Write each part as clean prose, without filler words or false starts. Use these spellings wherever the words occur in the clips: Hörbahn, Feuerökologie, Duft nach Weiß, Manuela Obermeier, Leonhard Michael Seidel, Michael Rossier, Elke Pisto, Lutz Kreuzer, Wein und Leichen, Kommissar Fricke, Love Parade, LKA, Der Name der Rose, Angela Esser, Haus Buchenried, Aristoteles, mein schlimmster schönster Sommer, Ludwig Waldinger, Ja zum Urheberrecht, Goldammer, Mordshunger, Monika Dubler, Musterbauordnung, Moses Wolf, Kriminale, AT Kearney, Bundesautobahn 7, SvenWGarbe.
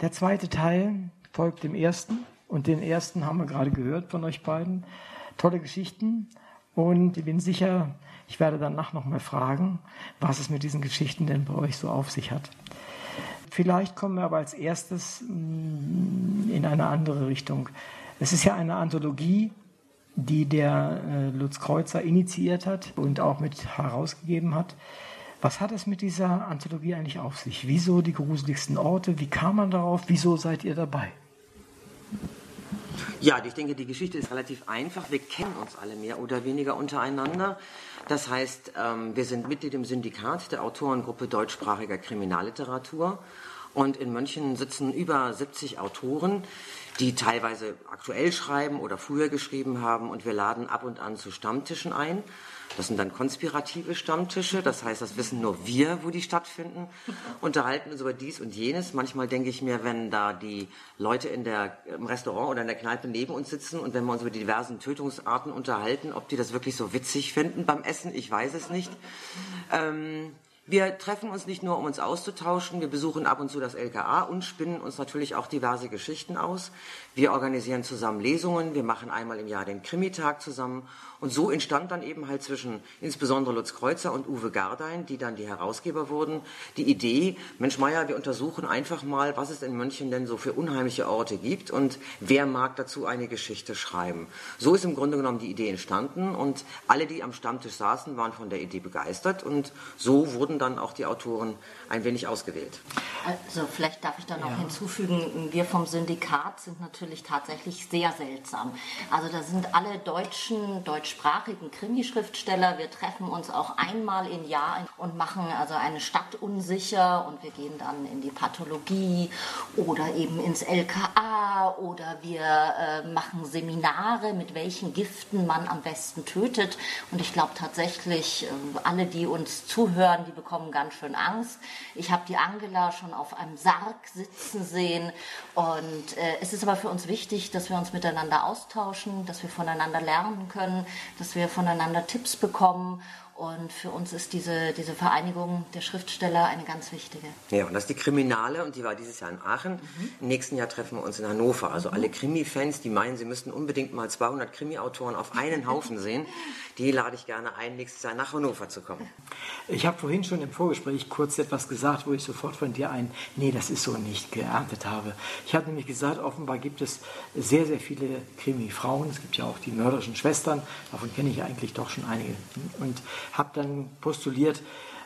Der zweite Teil folgt dem ersten. Und den ersten haben wir gerade gehört von euch beiden. Tolle Geschichten. Und ich bin sicher, ich werde danach nochmal fragen, was es mit diesen Geschichten denn bei euch so auf sich hat. Vielleicht kommen wir aber als erstes in eine andere Richtung. Es ist ja eine Anthologie, die der Lutz Kreuzer initiiert hat und auch mit herausgegeben hat. Was hat es mit dieser Anthologie eigentlich auf sich? Wieso die gruseligsten Orte? Wie kam man darauf? Wieso seid ihr dabei? Ja, ich denke, die Geschichte ist relativ einfach. Wir kennen uns alle mehr oder weniger untereinander. Das heißt, wir sind Mitglied im Syndikat der Autorengruppe deutschsprachiger Kriminalliteratur. Und in München sitzen über 70 Autoren, die teilweise aktuell schreiben oder früher geschrieben haben. Und wir laden ab und an zu Stammtischen ein. Das sind dann konspirative Stammtische, das heißt, das wissen nur wir, wo die stattfinden. Unterhalten uns über dies und jenes. Manchmal denke ich mir, wenn da die Leute im Restaurant oder in der Kneipe neben uns sitzen und wenn wir uns über die diversen Tötungsarten unterhalten, ob die das wirklich so witzig finden beim Essen, ich weiß es nicht. Wir treffen uns nicht nur, um uns auszutauschen, wir besuchen ab und zu das LKA und spinnen uns natürlich auch diverse Geschichten aus. Wir organisieren zusammen Lesungen, wir machen einmal im Jahr den Krimitag zusammen. Und so entstand dann eben halt zwischen insbesondere Lutz Kreuzer und Uwe Gardain, die dann die Herausgeber wurden, die Idee, Mensch Meier, wir untersuchen einfach mal, was es in München denn so für unheimliche Orte gibt und wer mag dazu eine Geschichte schreiben. So ist im Grunde genommen die Idee entstanden und alle, die am Stammtisch saßen, waren von der Idee begeistert und so wurden dann auch die Autoren ein wenig ausgewählt. Also vielleicht darf ich da noch hinzufügen, wir vom Syndikat sind natürlich tatsächlich sehr seltsam. Also da sind alle deutschsprachigen Krimischriftsteller. Wir treffen uns auch einmal im Jahr und machen also eine Stadt unsicher und wir gehen dann in die Pathologie oder eben ins LKA oder wir machen Seminare, mit welchen Giften man am besten tötet. Und ich glaube tatsächlich, alle, die uns zuhören, die bekommen ganz schön Angst. Ich habe die Angela schon auf einem Sarg sitzen sehen und es ist aber für uns wichtig, dass wir uns miteinander austauschen, dass wir voneinander lernen können, dass wir voneinander Tipps bekommen. Und für uns ist diese Vereinigung der Schriftsteller eine ganz wichtige. Ja, und das ist die Kriminale und die war dieses Jahr in Aachen. Im nächsten Jahr treffen wir uns in Hannover. Also alle Krimi-Fans, die meinen, sie müssten unbedingt mal 200 Krimi-Autoren auf einen Haufen sehen, die lade ich gerne ein, nächstes Jahr nach Hannover zu kommen. Ich habe vorhin schon im Vorgespräch kurz etwas gesagt, wo ich sofort von dir nee, das ist so nicht geerntet habe. Ich habe nämlich gesagt, offenbar gibt es sehr, sehr viele Krimi-Frauen. Es gibt ja auch die mörderischen Schwestern. Davon kenne ich eigentlich doch schon einige. Und habe dann postuliert,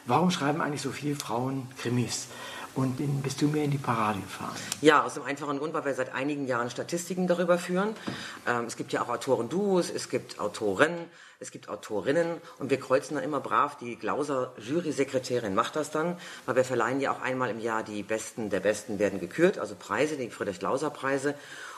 warum schreiben eigentlich so viele Frauen Krimis? Und bist du mir in die Parade gefahren? Ja, aus dem einfachen Grund, weil wir seit einigen Jahren Statistiken darüber führen. Es gibt ja auch Autoren-Duos, es gibt Autorinnen, es gibt Autorinnen und wir kreuzen dann immer brav. Die Glauser Jurysekretärin macht das dann, weil wir verleihen ja auch einmal im Jahr die Besten der Besten werden gekürt, also Preise, die Friedrich Glauser Preise.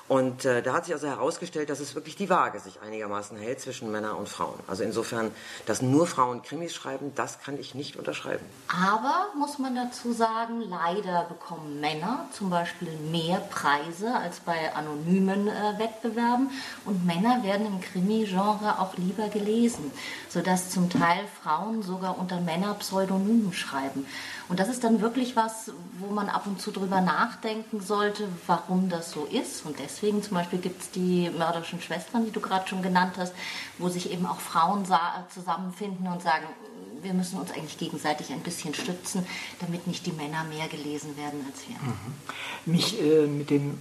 Und da hat sich also herausgestellt, dass es wirklich die Waage sich einigermaßen hält zwischen Männern und Frauen. Also insofern, dass nur Frauen Krimis schreiben, das kann ich nicht unterschreiben. Aber, muss man dazu sagen, leider bekommen Männer zum Beispiel mehr Preise als bei anonymen Wettbewerben. Und Männer werden im Krimi-Genre auch lieber gelesen, sodass zum Teil Frauen sogar unter Männerpseudonymen schreiben. Und das ist dann wirklich was, wo man ab und zu drüber nachdenken sollte, warum das so ist. Und deswegen zum Beispiel gibt es die mörderischen Schwestern, die du gerade schon genannt hast, wo sich eben auch Frauen zusammenfinden und sagen, wir müssen uns eigentlich gegenseitig ein bisschen stützen, damit nicht die Männer mehr gelesen werden als wir. Mich mit dem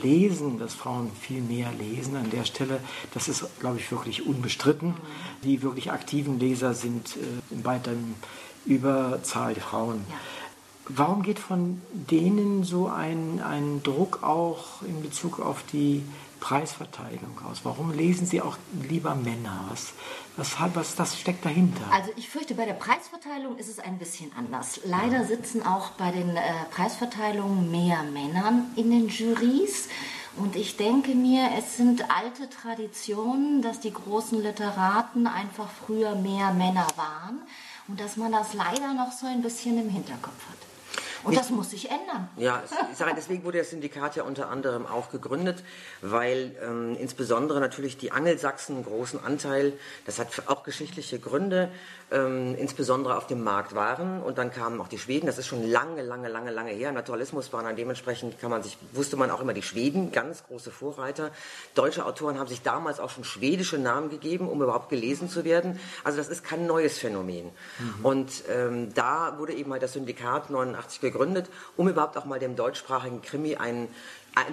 Lesen, dass Frauen viel mehr lesen an der Stelle, das ist, glaube ich, wirklich unbestritten. Die wirklich aktiven Leser sind in weitem Überzahl der Frauen. Ja. Warum geht von denen so ein Druck auch in Bezug auf die Preisverteilung aus? Warum lesen sie auch lieber Männer? Was steckt dahinter? Also ich fürchte, bei der Preisverteilung ist es ein bisschen anders. Leider sitzen auch bei den Preisverteilungen mehr Männern in den Jurys. Und ich denke mir, es sind alte Traditionen, dass die großen Literaten einfach früher mehr Männer waren. Und dass man das leider noch so ein bisschen im Hinterkopf hat. Und das muss sich ändern. Ja, ich sage, deswegen wurde das Syndikat ja unter anderem auch gegründet, weil insbesondere natürlich die Angelsachsen einen großen Anteil, das hat auch geschichtliche Gründe, insbesondere auf dem Markt waren. Und dann kamen auch die Schweden, das ist schon lange her. Naturalismus waren dann dementsprechend, wusste man auch immer die Schweden, ganz große Vorreiter. Deutsche Autoren haben sich damals auch schon schwedische Namen gegeben, um überhaupt gelesen zu werden. Also das ist kein neues Phänomen. Mhm. Und da wurde eben halt das Syndikat 89 gegründet, um überhaupt auch mal dem deutschsprachigen Krimi ein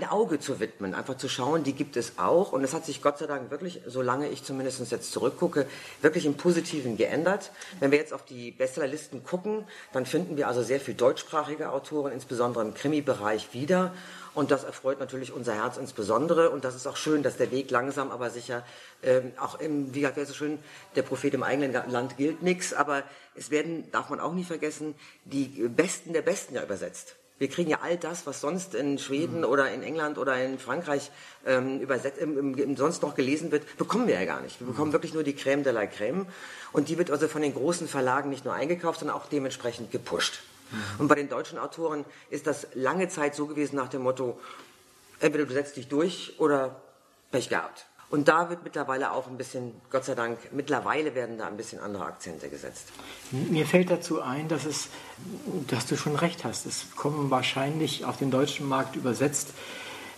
Auge zu widmen, einfach zu schauen, die gibt es auch. Und es hat sich Gott sei Dank wirklich, solange ich zumindest jetzt zurückgucke, wirklich im Positiven geändert. Wenn wir jetzt auf die Bestsellerlisten gucken, dann finden wir also sehr viel deutschsprachige Autoren, insbesondere im Krimi-Bereich wieder. Und das erfreut natürlich unser Herz insbesondere. Und das ist auch schön, dass der Weg langsam, aber sicher, auch im, wie gesagt, wäre so schön, der Prophet im eigenen Land gilt nichts. Aber es werden, darf man auch nie vergessen, die Besten der Besten ja übersetzt. Wir kriegen ja all das, was sonst in Schweden oder in England oder in Frankreich übersetzt, sonst noch gelesen wird, bekommen wir ja gar nicht. Wir bekommen wirklich nur die Crème de la Crème. Und die wird also von den großen Verlagen nicht nur eingekauft, sondern auch dementsprechend gepusht. Und bei den deutschen Autoren ist das lange Zeit so gewesen nach dem Motto, entweder du setzt dich durch oder Pech gehabt. Und da wird mittlerweile auch ein bisschen, Gott sei Dank, mittlerweile werden da ein bisschen andere Akzente gesetzt. Mir fällt dazu ein, dass du schon recht hast. Es kommen wahrscheinlich auf den deutschen Markt übersetzt,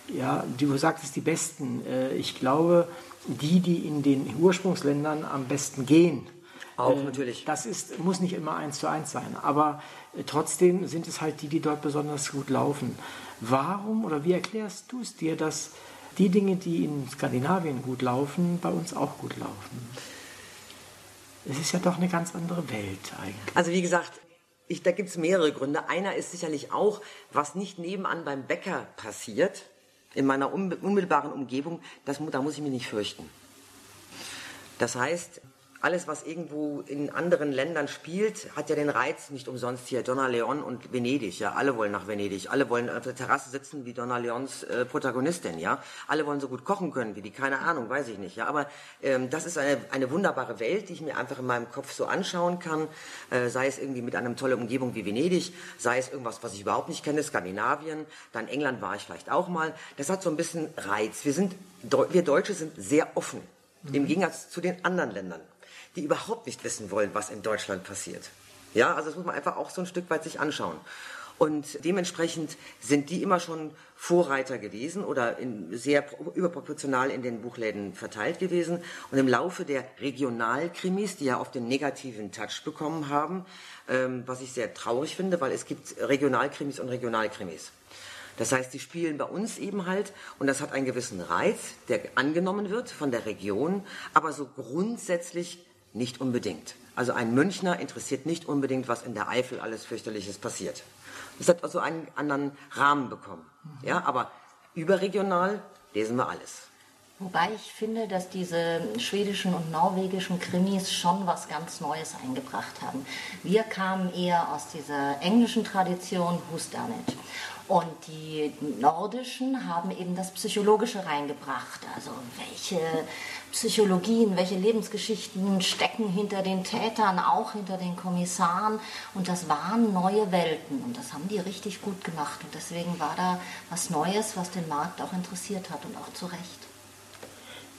ja, du sagtest die Besten. Ich glaube, die in den Ursprungsländern am besten gehen. Auch natürlich. Das muss nicht immer 1:1 sein, aber trotzdem sind es halt die dort besonders gut laufen. Warum oder wie erklärst du es dir, dass die Dinge, die in Skandinavien gut laufen, bei uns auch gut laufen? Es ist ja doch eine ganz andere Welt eigentlich. Also wie gesagt, da gibt es mehrere Gründe. Einer ist sicherlich auch, was nicht nebenan beim Bäcker passiert, in meiner unmittelbaren Umgebung, da muss ich mich nicht fürchten. Das heißt, alles, was irgendwo in anderen Ländern spielt, hat ja den Reiz, nicht umsonst hier Dona Leon und Venedig, ja, alle wollen nach Venedig, alle wollen auf der Terrasse sitzen wie Dona Leons Protagonistin, ja, alle wollen so gut kochen können wie die, keine Ahnung, weiß ich nicht, ja, aber das ist eine wunderbare Welt, die ich mir einfach in meinem Kopf so anschauen kann, sei es irgendwie mit einer tollen Umgebung wie Venedig, sei es irgendwas, was ich überhaupt nicht kenne, Skandinavien, dann England war ich vielleicht auch mal, das hat so ein bisschen Reiz, wir Deutsche sind sehr offen, im Gegensatz zu den anderen Ländern, die überhaupt nicht wissen wollen, was in Deutschland passiert. Ja, also das muss man einfach auch so ein Stück weit sich anschauen. Und dementsprechend sind die immer schon Vorreiter gewesen oder sehr überproportional in den Buchläden verteilt gewesen. Und im Laufe der Regionalkrimis, die ja oft den negativen Touch bekommen haben, was ich sehr traurig finde, weil es gibt Regionalkrimis und Regionalkrimis. Das heißt, die spielen bei uns eben halt und das hat einen gewissen Reiz, der angenommen wird von der Region, aber so grundsätzlich nicht unbedingt. Also ein Münchner interessiert nicht unbedingt, was in der Eifel alles fürchterliches passiert. Das hat also einen anderen Rahmen bekommen. Ja, aber überregional lesen wir alles. Wobei ich finde, dass diese schwedischen und norwegischen Krimis schon was ganz Neues eingebracht haben. Wir kamen eher aus dieser englischen Tradition, Who's Done It? Und die Nordischen haben eben das Psychologische reingebracht. Also welche Psychologien, welche Lebensgeschichten stecken hinter den Tätern, auch hinter den Kommissaren. Und das waren neue Welten. Und das haben die richtig gut gemacht. Und deswegen war da was Neues, was den Markt auch interessiert hat und auch zu Recht.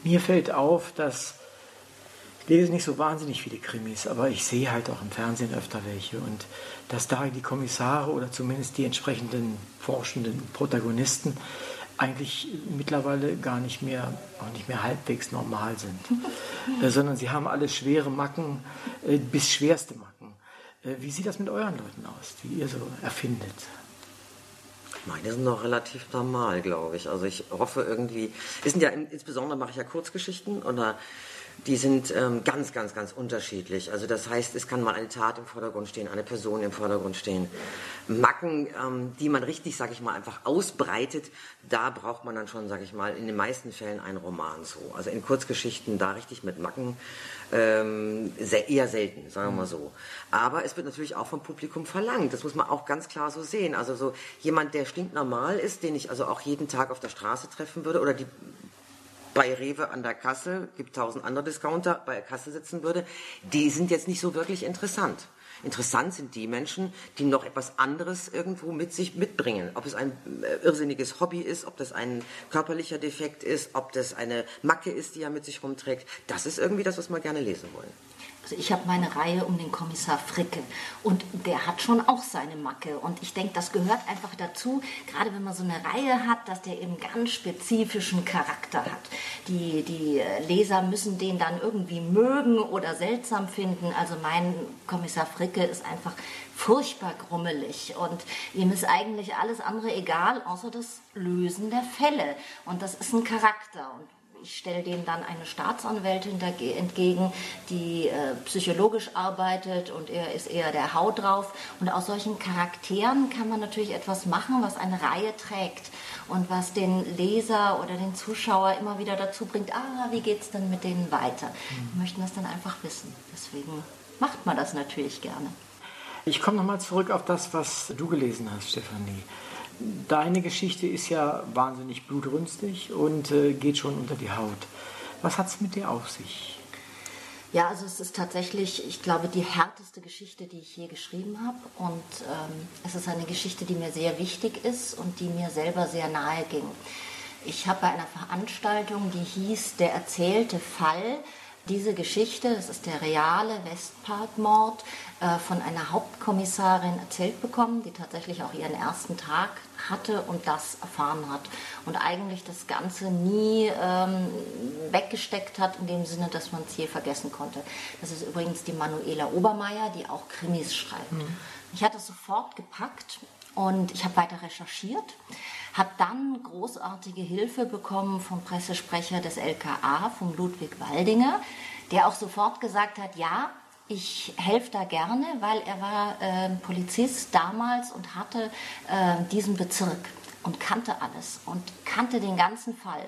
Mir fällt auf, ich lese nicht so wahnsinnig viele Krimis, aber ich sehe halt auch im Fernsehen öfter welche. Und dass da die Kommissare oder zumindest die entsprechenden forschenden Protagonisten eigentlich mittlerweile auch nicht mehr halbwegs normal sind. Sondern sie haben alle schwere Macken bis schwerste Macken. Wie sieht das mit euren Leuten aus, die ihr so erfindet? Meine sind noch relativ normal, glaube ich. Also ich hoffe irgendwie, insbesondere mache ich ja Kurzgeschichten oder die sind ganz unterschiedlich. Also das heißt, es kann mal eine Tat im Vordergrund stehen, eine Person im Vordergrund stehen. Macken, die man richtig, sage ich mal, einfach ausbreitet, da braucht man dann schon, sage ich mal, in den meisten Fällen einen Roman so. Also in Kurzgeschichten da richtig mit Macken eher selten, sagen wir mal so. Aber es wird natürlich auch vom Publikum verlangt. Das muss man auch ganz klar so sehen. Also so jemand, der stinknormal ist, den ich also auch jeden Tag auf der Straße treffen würde oder bei Rewe an der Kasse, gibt 1000 andere Discounter, bei der Kasse sitzen würde, die sind jetzt nicht so wirklich interessant. Interessant sind die Menschen, die noch etwas anderes irgendwo mit sich mitbringen. Ob es ein irrsinniges Hobby ist, ob das ein körperlicher Defekt ist, ob das eine Macke ist, die er mit sich rumträgt. Das ist irgendwie das, was wir gerne lesen wollen. Also ich habe meine Reihe um den Kommissar Fricke und der hat schon auch seine Macke und ich denke, das gehört einfach dazu, gerade wenn man so eine Reihe hat, dass der eben ganz spezifischen Charakter hat. Die Leser müssen den dann irgendwie mögen oder seltsam finden. Also mein Kommissar Fricke ist einfach furchtbar grummelig und ihm ist eigentlich alles andere egal, außer das Lösen der Fälle und das ist ein Charakter und ich stelle dem dann eine Staatsanwältin entgegen, die psychologisch arbeitet und er ist eher der Hau drauf. Und aus solchen Charakteren kann man natürlich etwas machen, was eine Reihe trägt und was den Leser oder den Zuschauer immer wieder dazu bringt, ah, wie geht's denn mit denen weiter? Wir möchten das dann einfach wissen. Deswegen macht man das natürlich gerne. Ich komme nochmal zurück auf das, was du gelesen hast, Stefanie. Deine Geschichte ist ja wahnsinnig blutrünstig und geht schon unter die Haut. Was hat es mit dir auf sich? Ja, also es ist tatsächlich, ich glaube, die härteste Geschichte, die ich je geschrieben habe. Und es ist eine Geschichte, die mir sehr wichtig ist und die mir selber sehr nahe ging. Ich habe bei einer Veranstaltung, die hieß Der erzählte Fall, diese Geschichte, das ist der reale Westparkmord, von einer Hauptkommissarin erzählt bekommen, die tatsächlich auch ihren ersten Tag hatte und das erfahren hat. Und eigentlich das Ganze nie weggesteckt hat, in dem Sinne, dass man es je vergessen konnte. Das ist übrigens die Manuela Obermeier, die auch Krimis schreibt. Mhm. Ich hatte es sofort gepackt. Und ich habe weiter recherchiert, habe dann großartige Hilfe bekommen vom Pressesprecher des LKA, vom Ludwig Waldinger, der auch sofort gesagt hat, ja, ich helfe da gerne, weil er war Polizist damals und hatte diesen Bezirk und kannte alles und kannte den ganzen Fall.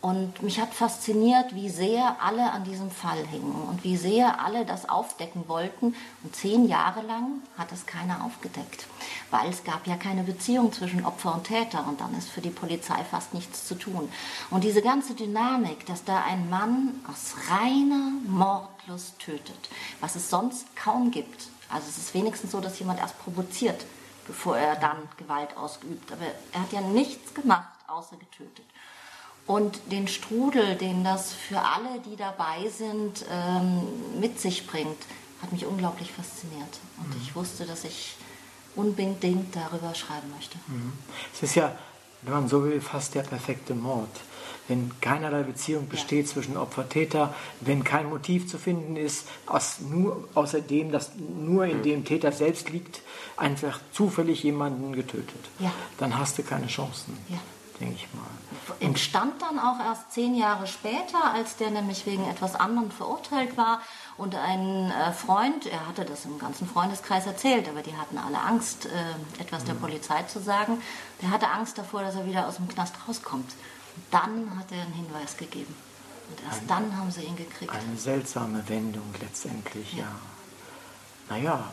Und mich hat fasziniert, wie sehr alle an diesem Fall hingen und wie sehr alle das aufdecken wollten. Und 10 Jahre lang hat es keiner aufgedeckt, weil es gab ja keine Beziehung zwischen Opfer und Täter und dann ist für die Polizei fast nichts zu tun. Und diese ganze Dynamik, dass da ein Mann aus reiner Mordlust tötet, was es sonst kaum gibt. Also es ist wenigstens so, dass jemand erst provoziert, bevor er dann Gewalt ausübt. Aber er hat ja nichts gemacht, außer getötet. Und den Strudel, den das für alle, die dabei sind, mit sich bringt, hat mich unglaublich fasziniert. Und ich wusste, dass ich unbedingt darüber schreiben möchte. Es ist ja, wenn man so will, fast der perfekte Mord. Wenn keinerlei Beziehung besteht zwischen Opfer und Täter, wenn kein Motiv zu finden ist, außer dem, dass nur in dem Täter selbst liegt, einfach zufällig jemanden getötet, dann hast du keine Chancen. Ja. Denke ich mal. Entstand dann auch erst 10 Jahre später, als der nämlich wegen etwas anderem verurteilt war und ein Freund, er hatte das im ganzen Freundeskreis erzählt, aber die hatten alle Angst, etwas der Polizei zu sagen, der hatte Angst davor, dass er wieder aus dem Knast rauskommt. Und dann hat er einen Hinweis gegeben und erst dann haben sie ihn gekriegt. Eine seltsame Wendung letztendlich, ja. Naja,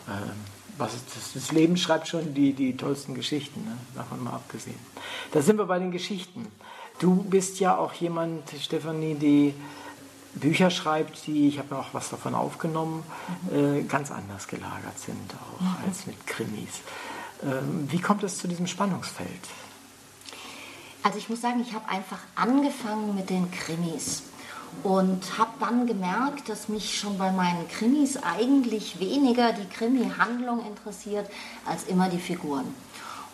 das Leben schreibt schon die tollsten Geschichten, ne? Davon mal abgesehen. Da sind wir bei den Geschichten. Du bist ja auch jemand, Stefanie, die Bücher schreibt, die, ich habe mir auch was davon aufgenommen, ganz anders gelagert sind auch als mit Krimis. Wie kommt es zu diesem Spannungsfeld? Also ich muss sagen, ich habe einfach angefangen mit den Krimis. Und habe dann gemerkt, dass mich schon bei meinen Krimis eigentlich weniger die Krimi-Handlung interessiert, als immer die Figuren.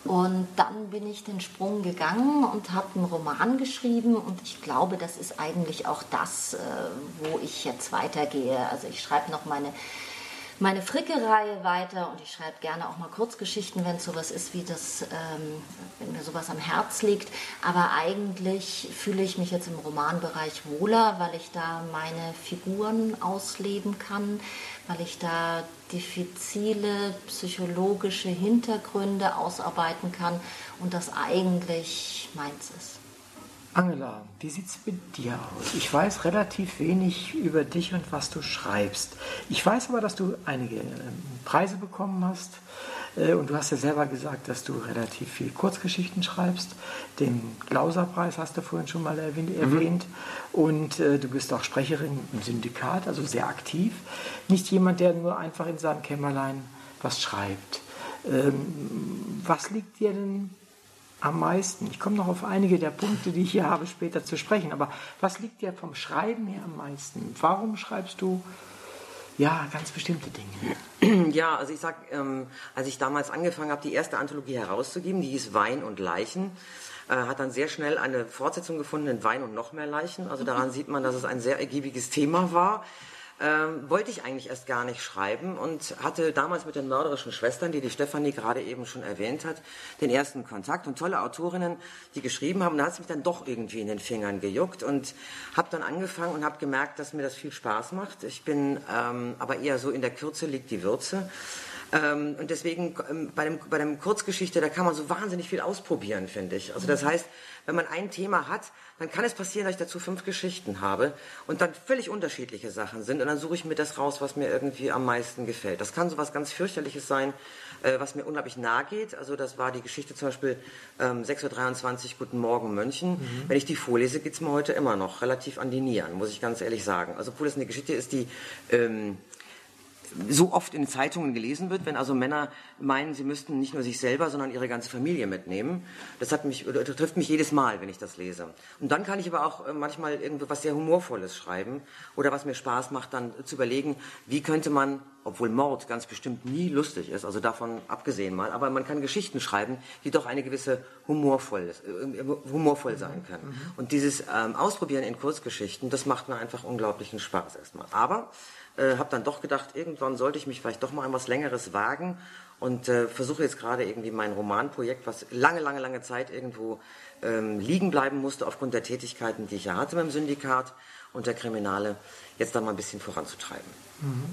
Und dann bin ich den Sprung gegangen und habe einen Roman geschrieben und ich glaube, das ist eigentlich auch das, wo ich jetzt weitergehe. Also ich schreibe noch meine Fricke-Reihe weiter und ich schreibe gerne auch mal Kurzgeschichten, wenn es sowas ist, wie das, wenn mir sowas am Herz liegt. Aber eigentlich fühle ich mich jetzt im Romanbereich wohler, weil ich da meine Figuren ausleben kann, weil ich da diffizile psychologische Hintergründe ausarbeiten kann und das eigentlich meins ist. Angela, wie sieht es mit dir aus? Ich weiß relativ wenig über dich und was du schreibst. Ich weiß aber, dass du einige Preise bekommen hast. Und du hast ja selber gesagt, dass du relativ viel Kurzgeschichten schreibst. Den Glauser-Preis hast du vorhin schon mal erwähnt. Und du bist auch Sprecherin im Syndikat, also sehr aktiv. Nicht jemand, der nur einfach in seinem Kämmerlein was schreibt. Was liegt dir denn am meisten? Ich komme noch auf einige der Punkte, die ich hier habe, später zu sprechen. Aber was liegt dir vom Schreiben her am meisten? Warum schreibst du ja ganz bestimmte Dinge? Ja, also ich sag, als ich damals angefangen habe, die erste Anthologie herauszugeben, die hieß Wein und Leichen, hat dann sehr schnell eine Fortsetzung gefunden in Wein und noch mehr Leichen. Also daran sieht man, dass es ein sehr ergiebiges Thema war. Wollte ich eigentlich erst gar nicht schreiben und hatte damals mit den mörderischen Schwestern, die Stefanie gerade eben schon erwähnt hat, den ersten Kontakt und tolle Autorinnen, die geschrieben haben. Da hat es mich dann doch irgendwie in den Fingern gejuckt und habe dann angefangen und habe gemerkt, dass mir das viel Spaß macht. Ich bin aber eher so, in der Kürze liegt die Würze. Und deswegen bei dem Kurzgeschichte, da kann man so wahnsinnig viel ausprobieren, finde ich. Also das heißt, wenn man ein Thema hat, dann kann es passieren, dass ich dazu 5 Geschichten habe und dann völlig unterschiedliche Sachen sind. Und dann suche ich mir das raus, was mir irgendwie am meisten gefällt. Das kann so was ganz Fürchterliches sein, was mir unglaublich nahe geht. Also das war die Geschichte zum Beispiel 6.23 Uhr, Guten Morgen, München. Wenn ich die vorlese, geht es mir heute immer noch relativ an die Nieren, muss ich ganz ehrlich sagen. Also obwohl das eine Geschichte ist, die so oft in Zeitungen gelesen wird, wenn also Männer meinen, sie müssten nicht nur sich selber, sondern ihre ganze Familie mitnehmen. Das trifft mich jedes Mal, wenn ich das lese. Und dann kann ich aber auch manchmal irgendwas sehr Humorvolles schreiben oder was mir Spaß macht, dann zu überlegen, wie könnte man, obwohl Mord ganz bestimmt nie lustig ist, also davon abgesehen mal, aber man kann Geschichten schreiben, die doch eine gewisse humorvoll sein können. Und dieses Ausprobieren in Kurzgeschichten, das macht mir einfach unglaublichen Spaß erstmal. Aber habe dann doch gedacht, irgendwann sollte ich mich vielleicht doch mal an was Längeres wagen und versuche jetzt gerade irgendwie mein Romanprojekt, was lange Zeit irgendwo liegen bleiben musste aufgrund der Tätigkeiten, die ich ja hatte beim Syndikat und der Kriminale, jetzt da mal ein bisschen voranzutreiben.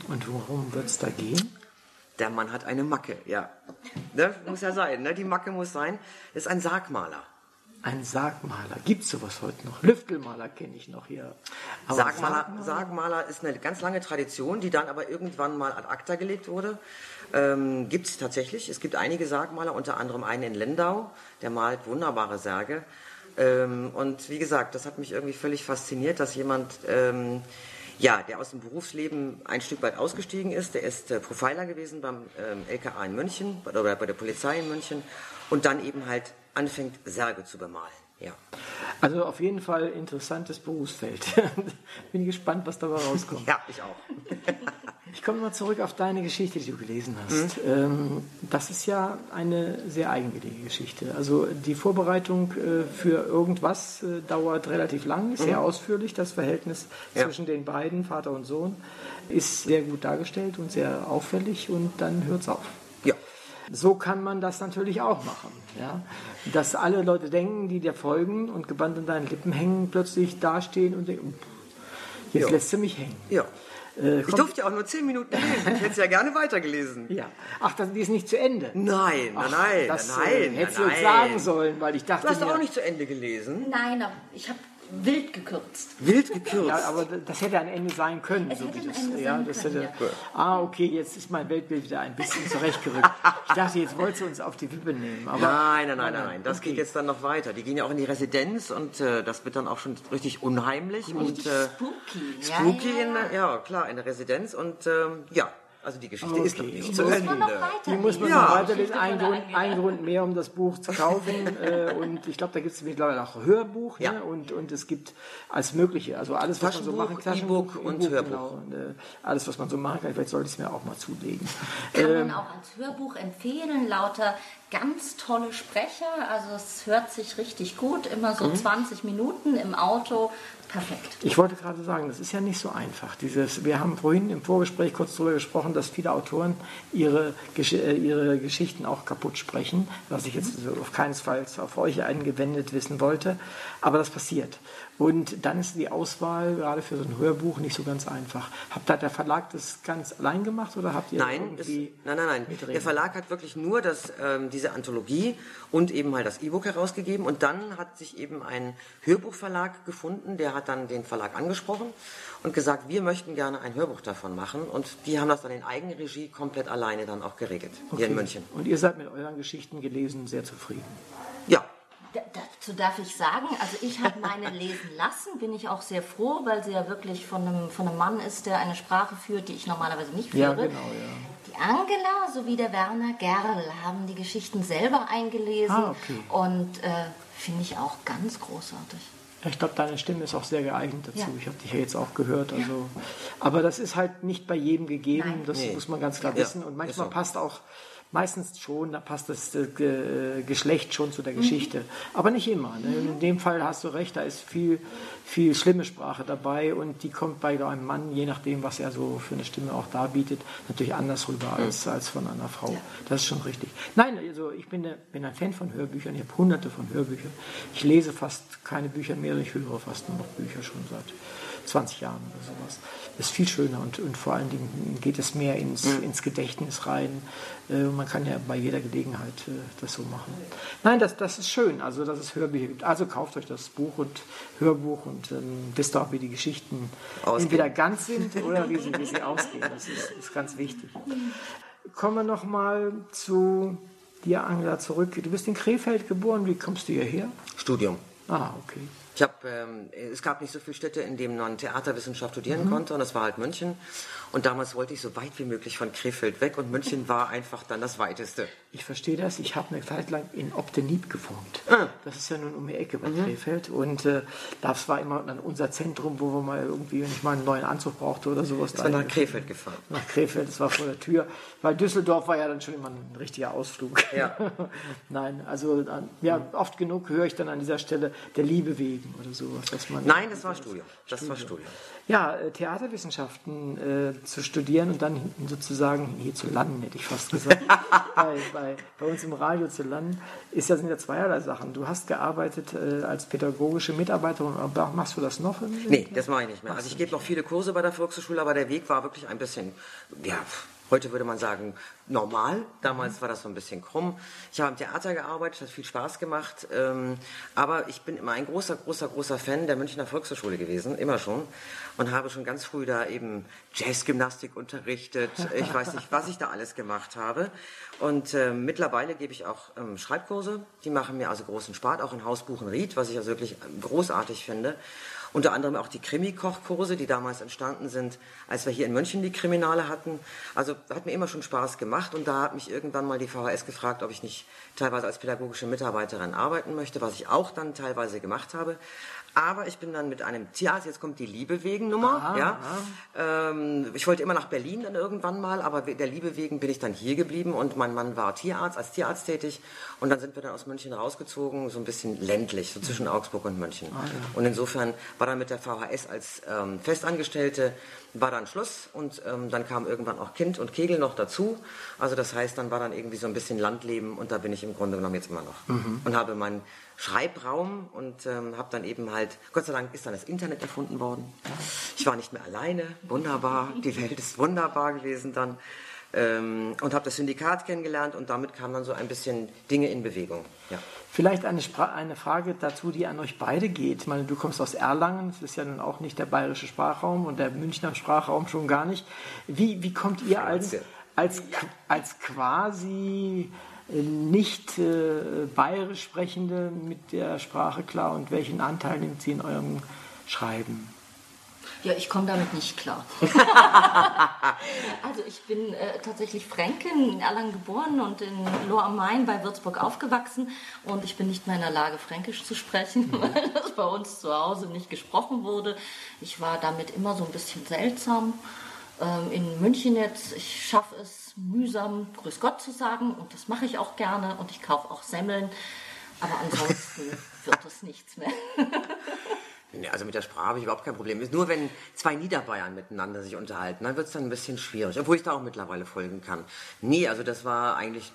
Und worum wird es da gehen? Der Mann hat eine Macke, ja. Ne? Muss ja sein, ne? Die Macke muss sein. Das ist ein Sargmaler. Ein Sargmaler. Gibt es sowas heute noch? Lüftelmaler kenne ich noch hier. Aber Sargmaler ist eine ganz lange Tradition, die dann aber irgendwann mal ad acta gelegt wurde. Gibt es tatsächlich. Es gibt einige Sargmaler, unter anderem einen in Lindau, der malt wunderbare Särge. Und wie gesagt, das hat mich irgendwie völlig fasziniert, dass jemand, der aus dem Berufsleben ein Stück weit ausgestiegen ist. Der ist Profiler gewesen beim LKA in München oder bei der Polizei in München und dann eben halt anfängt, Särge zu bemalen. Ja. Also auf jeden Fall interessantes Berufsfeld. Bin gespannt, was dabei rauskommt. Ja, ich auch. Ich komme mal zurück auf deine Geschichte, die du gelesen hast. Das ist ja eine sehr eigenwillige Geschichte. Also die Vorbereitung für irgendwas dauert relativ lang, sehr ausführlich. Das Verhältnis zwischen den beiden, Vater und Sohn, ist sehr gut dargestellt und sehr auffällig und dann hört es auf. Ja. So kann man das natürlich auch machen, ja? Dass alle Leute denken, die dir folgen und gebannt an deinen Lippen hängen, plötzlich dastehen und denken, jetzt lässt du mich hängen. Ja. Ich durfte ja auch nur 10 Minuten lesen, ich hätte es ja gerne weitergelesen. Ja. Ach, die ist nicht zu Ende? Nein, nein. Hättest du uns sagen sollen, weil ich dachte... Du hast doch auch nicht zu Ende gelesen? Nein, aber ich habe... wild gekürzt. Wild gekürzt? Ja, aber das hätte ein Ende sein können. Es so hätte wie das, Ende ja, sein das können, hätte, ja. Ah, okay, jetzt ist mein Weltbild wieder ein bisschen zurechtgerückt. Ich dachte, jetzt wolltest du uns auf die Wippe nehmen. Aber nein. Das geht jetzt dann noch weiter. Die gehen ja auch in die Residenz und das wird dann auch schon richtig unheimlich. Richtig und spooky. Spooky, ja, klar, in der Residenz und also die Geschichte ist noch nicht zu Ende. Die muss man noch weiterlesen. Ein Grund mehr, um das Buch zu kaufen. Und ich glaube, da gibt es mittlerweile auch Hörbuch. Ja. Ne? Und es gibt alles Mögliche. Also alles, was man so machen kann. E-Book und Hörbuch. Genau. Und, alles, was man so machen kann. Vielleicht sollte ich es mir auch mal zulegen. Kann man auch als Hörbuch empfehlen. Lauter ganz tolle Sprecher. Also es hört sich richtig gut. Immer so 20 Minuten im Auto. Perfekt. Ich wollte gerade sagen, das ist ja nicht so einfach. Wir haben vorhin im Vorgespräch kurz darüber gesprochen, dass viele Autoren ihre Geschichten auch kaputt sprechen, was ich jetzt auf keinesfalls auf euch eingewendet wissen wollte. Aber das passiert. Und dann ist die Auswahl gerade für so ein Hörbuch nicht so ganz einfach. Habt da der Verlag das ganz allein gemacht oder habt ihr Nein. Der Verlag hat wirklich nur diese Anthologie und eben halt das E-Book herausgegeben und dann hat sich eben ein Hörbuchverlag gefunden, der hat dann den Verlag angesprochen und gesagt, wir möchten gerne ein Hörbuch davon machen und die haben das dann in Eigenregie komplett alleine dann auch geregelt, hier in München. Und ihr seid mit euren Geschichten gelesen sehr zufrieden? Ja. Dazu darf ich sagen, also ich habe meine lesen lassen, bin ich auch sehr froh, weil sie ja wirklich von einem Mann ist, der eine Sprache führt, die ich normalerweise nicht führe. Ja, genau, ja. Die Angela sowie der Werner Gerl haben die Geschichten selber eingelesen. Okay. Und finde ich auch ganz großartig. Ich glaube, deine Stimme ist auch sehr geeignet dazu. Ja. Ich habe dich ja jetzt auch gehört. Also, ja. Aber das ist halt nicht bei jedem gegeben. Nein. Das muss man ganz klar wissen. Und manchmal passt auch, meistens schon, da passt das Geschlecht schon zu der Geschichte. Aber nicht immer. Ne? In dem Fall hast du recht, da ist viel, viel schlimme Sprache dabei. Und die kommt bei einem Mann, je nachdem, was er so für eine Stimme auch darbietet, natürlich anders rüber als von einer Frau. Ja. Das ist schon richtig. Nein, also ich bin ein Fan von Hörbüchern. Ich habe hunderte von Hörbüchern. Ich lese fast keine Bücher mehr. Ich höre fast nur noch Bücher schon seit 20 Jahren oder sowas. Das ist viel schöner und vor allen Dingen geht es mehr ins Gedächtnis rein. Man kann ja bei jeder Gelegenheit das so machen. Nein, das ist schön, also dass es Hörbücher gibt. Also kauft euch das Buch und Hörbuch und wisst auch, wie die Geschichten entweder ganz sind oder wie sie ausgehen. Das ist ganz wichtig. Kommen wir nochmal zu dir, Angela, zurück. Du bist in Krefeld geboren. Wie kommst du hierher? Studium. Okay. Ich habe, es gab nicht so viele Städte, in denen man Theaterwissenschaft studieren konnte, und das war halt München. Und damals wollte ich so weit wie möglich von Krefeld weg, und München war einfach dann das Weiteste. Ich verstehe das. Ich habe eine Zeit lang in Obdenib gewohnt. Das ist ja nun um die Ecke bei Krefeld. Und das war immer dann unser Zentrum, wo wir mal irgendwie, wenn ich mal einen neuen Anzug brauchte oder sowas. Ich bin nach Krefeld gefahren. Nach Krefeld, das war vor der Tür. Weil Düsseldorf war ja dann schon immer ein richtiger Ausflug. Ja. Nein, also oft genug höre ich dann an dieser Stelle der Liebe wegen. Oder sowas, dass man das war Studium. Das war Studium. Ja, Theaterwissenschaften zu studieren und dann sozusagen hier zu landen, hätte ich fast gesagt. bei uns im Radio zu landen, sind ja zweierlei Sachen. Du hast gearbeitet als pädagogische Mitarbeiterin, aber machst du das noch? Nee, das mache ich nicht mehr. Also ich gebe noch viele Kurse bei der Volkshochschule, aber der Weg war wirklich ein bisschen, heute würde man sagen, normal. Damals war das so ein bisschen krumm. Ich habe im Theater gearbeitet, hat viel Spaß gemacht. Aber ich bin immer ein großer, großer, großer Fan der Münchner Volkshochschule gewesen, immer schon. Und habe schon ganz früh da eben Jazzgymnastik unterrichtet. Ich weiß nicht, was ich da alles gemacht habe. Und mittlerweile gebe ich auch Schreibkurse. Die machen mir also großen Spaß, auch in Haus Buchenried, was ich also wirklich großartig finde. Unter anderem auch die Krimi-Kochkurse, die damals entstanden sind, als wir hier in München die Kriminale hatten. Also hat mir immer schon Spaß gemacht, und da hat mich irgendwann mal die VHS gefragt, ob ich nicht teilweise als pädagogische Mitarbeiterin arbeiten möchte, was ich auch dann teilweise gemacht habe. Aber ich bin dann mit einem Theater, jetzt kommt die Liebe wegen Nummer. Ich wollte immer nach Berlin dann irgendwann mal, aber der Liebe wegen bin ich dann hier geblieben, und mein Mann war als Tierarzt tätig, und dann sind wir dann aus München rausgezogen, so ein bisschen ländlich, so zwischen Augsburg und München. Und insofern war dann mit der VHS als Festangestellte, war dann Schluss, und dann kam irgendwann auch Kind und Kegel noch dazu. Also das heißt, dann war dann irgendwie so ein bisschen Landleben, und da bin ich im Grunde genommen jetzt immer noch und habe meinen Schreibraum und habe dann eben halt, Gott sei Dank ist dann das Internet erfunden worden. Ich war nicht mehr alleine, wunderbar, die Welt ist wunderbar gewesen dann, und habe das Syndikat kennengelernt, und damit kamen dann so ein bisschen Dinge in Bewegung. Ja. Vielleicht eine Frage dazu, die an euch beide geht. Ich meine, du kommst aus Erlangen, das ist ja nun auch nicht der bayerische Sprachraum und der Münchner Sprachraum schon gar nicht. Wie kommt ihr als quasi nicht bayerisch Sprechende mit der Sprache klar, und welchen Anteil nimmt sie in eurem Schreiben? Ja, ich komme damit nicht klar. Also ich bin tatsächlich Fränkin, in Erlangen geboren und in Lohr am Main bei Würzburg aufgewachsen, und ich bin nicht mehr in der Lage, Fränkisch zu sprechen, weil das bei uns zu Hause nicht gesprochen wurde. Ich war damit immer so ein bisschen seltsam. In München jetzt, ich schaffe es mühsam, Grüß Gott zu sagen, und das mache ich auch gerne, und ich kaufe auch Semmeln, aber ansonsten wird es nichts mehr. Also mit der Sprache habe ich überhaupt kein Problem. Nur wenn zwei Niederbayern miteinander sich unterhalten, dann wird es dann ein bisschen schwierig, obwohl ich da auch mittlerweile folgen kann. Nee, also das war eigentlich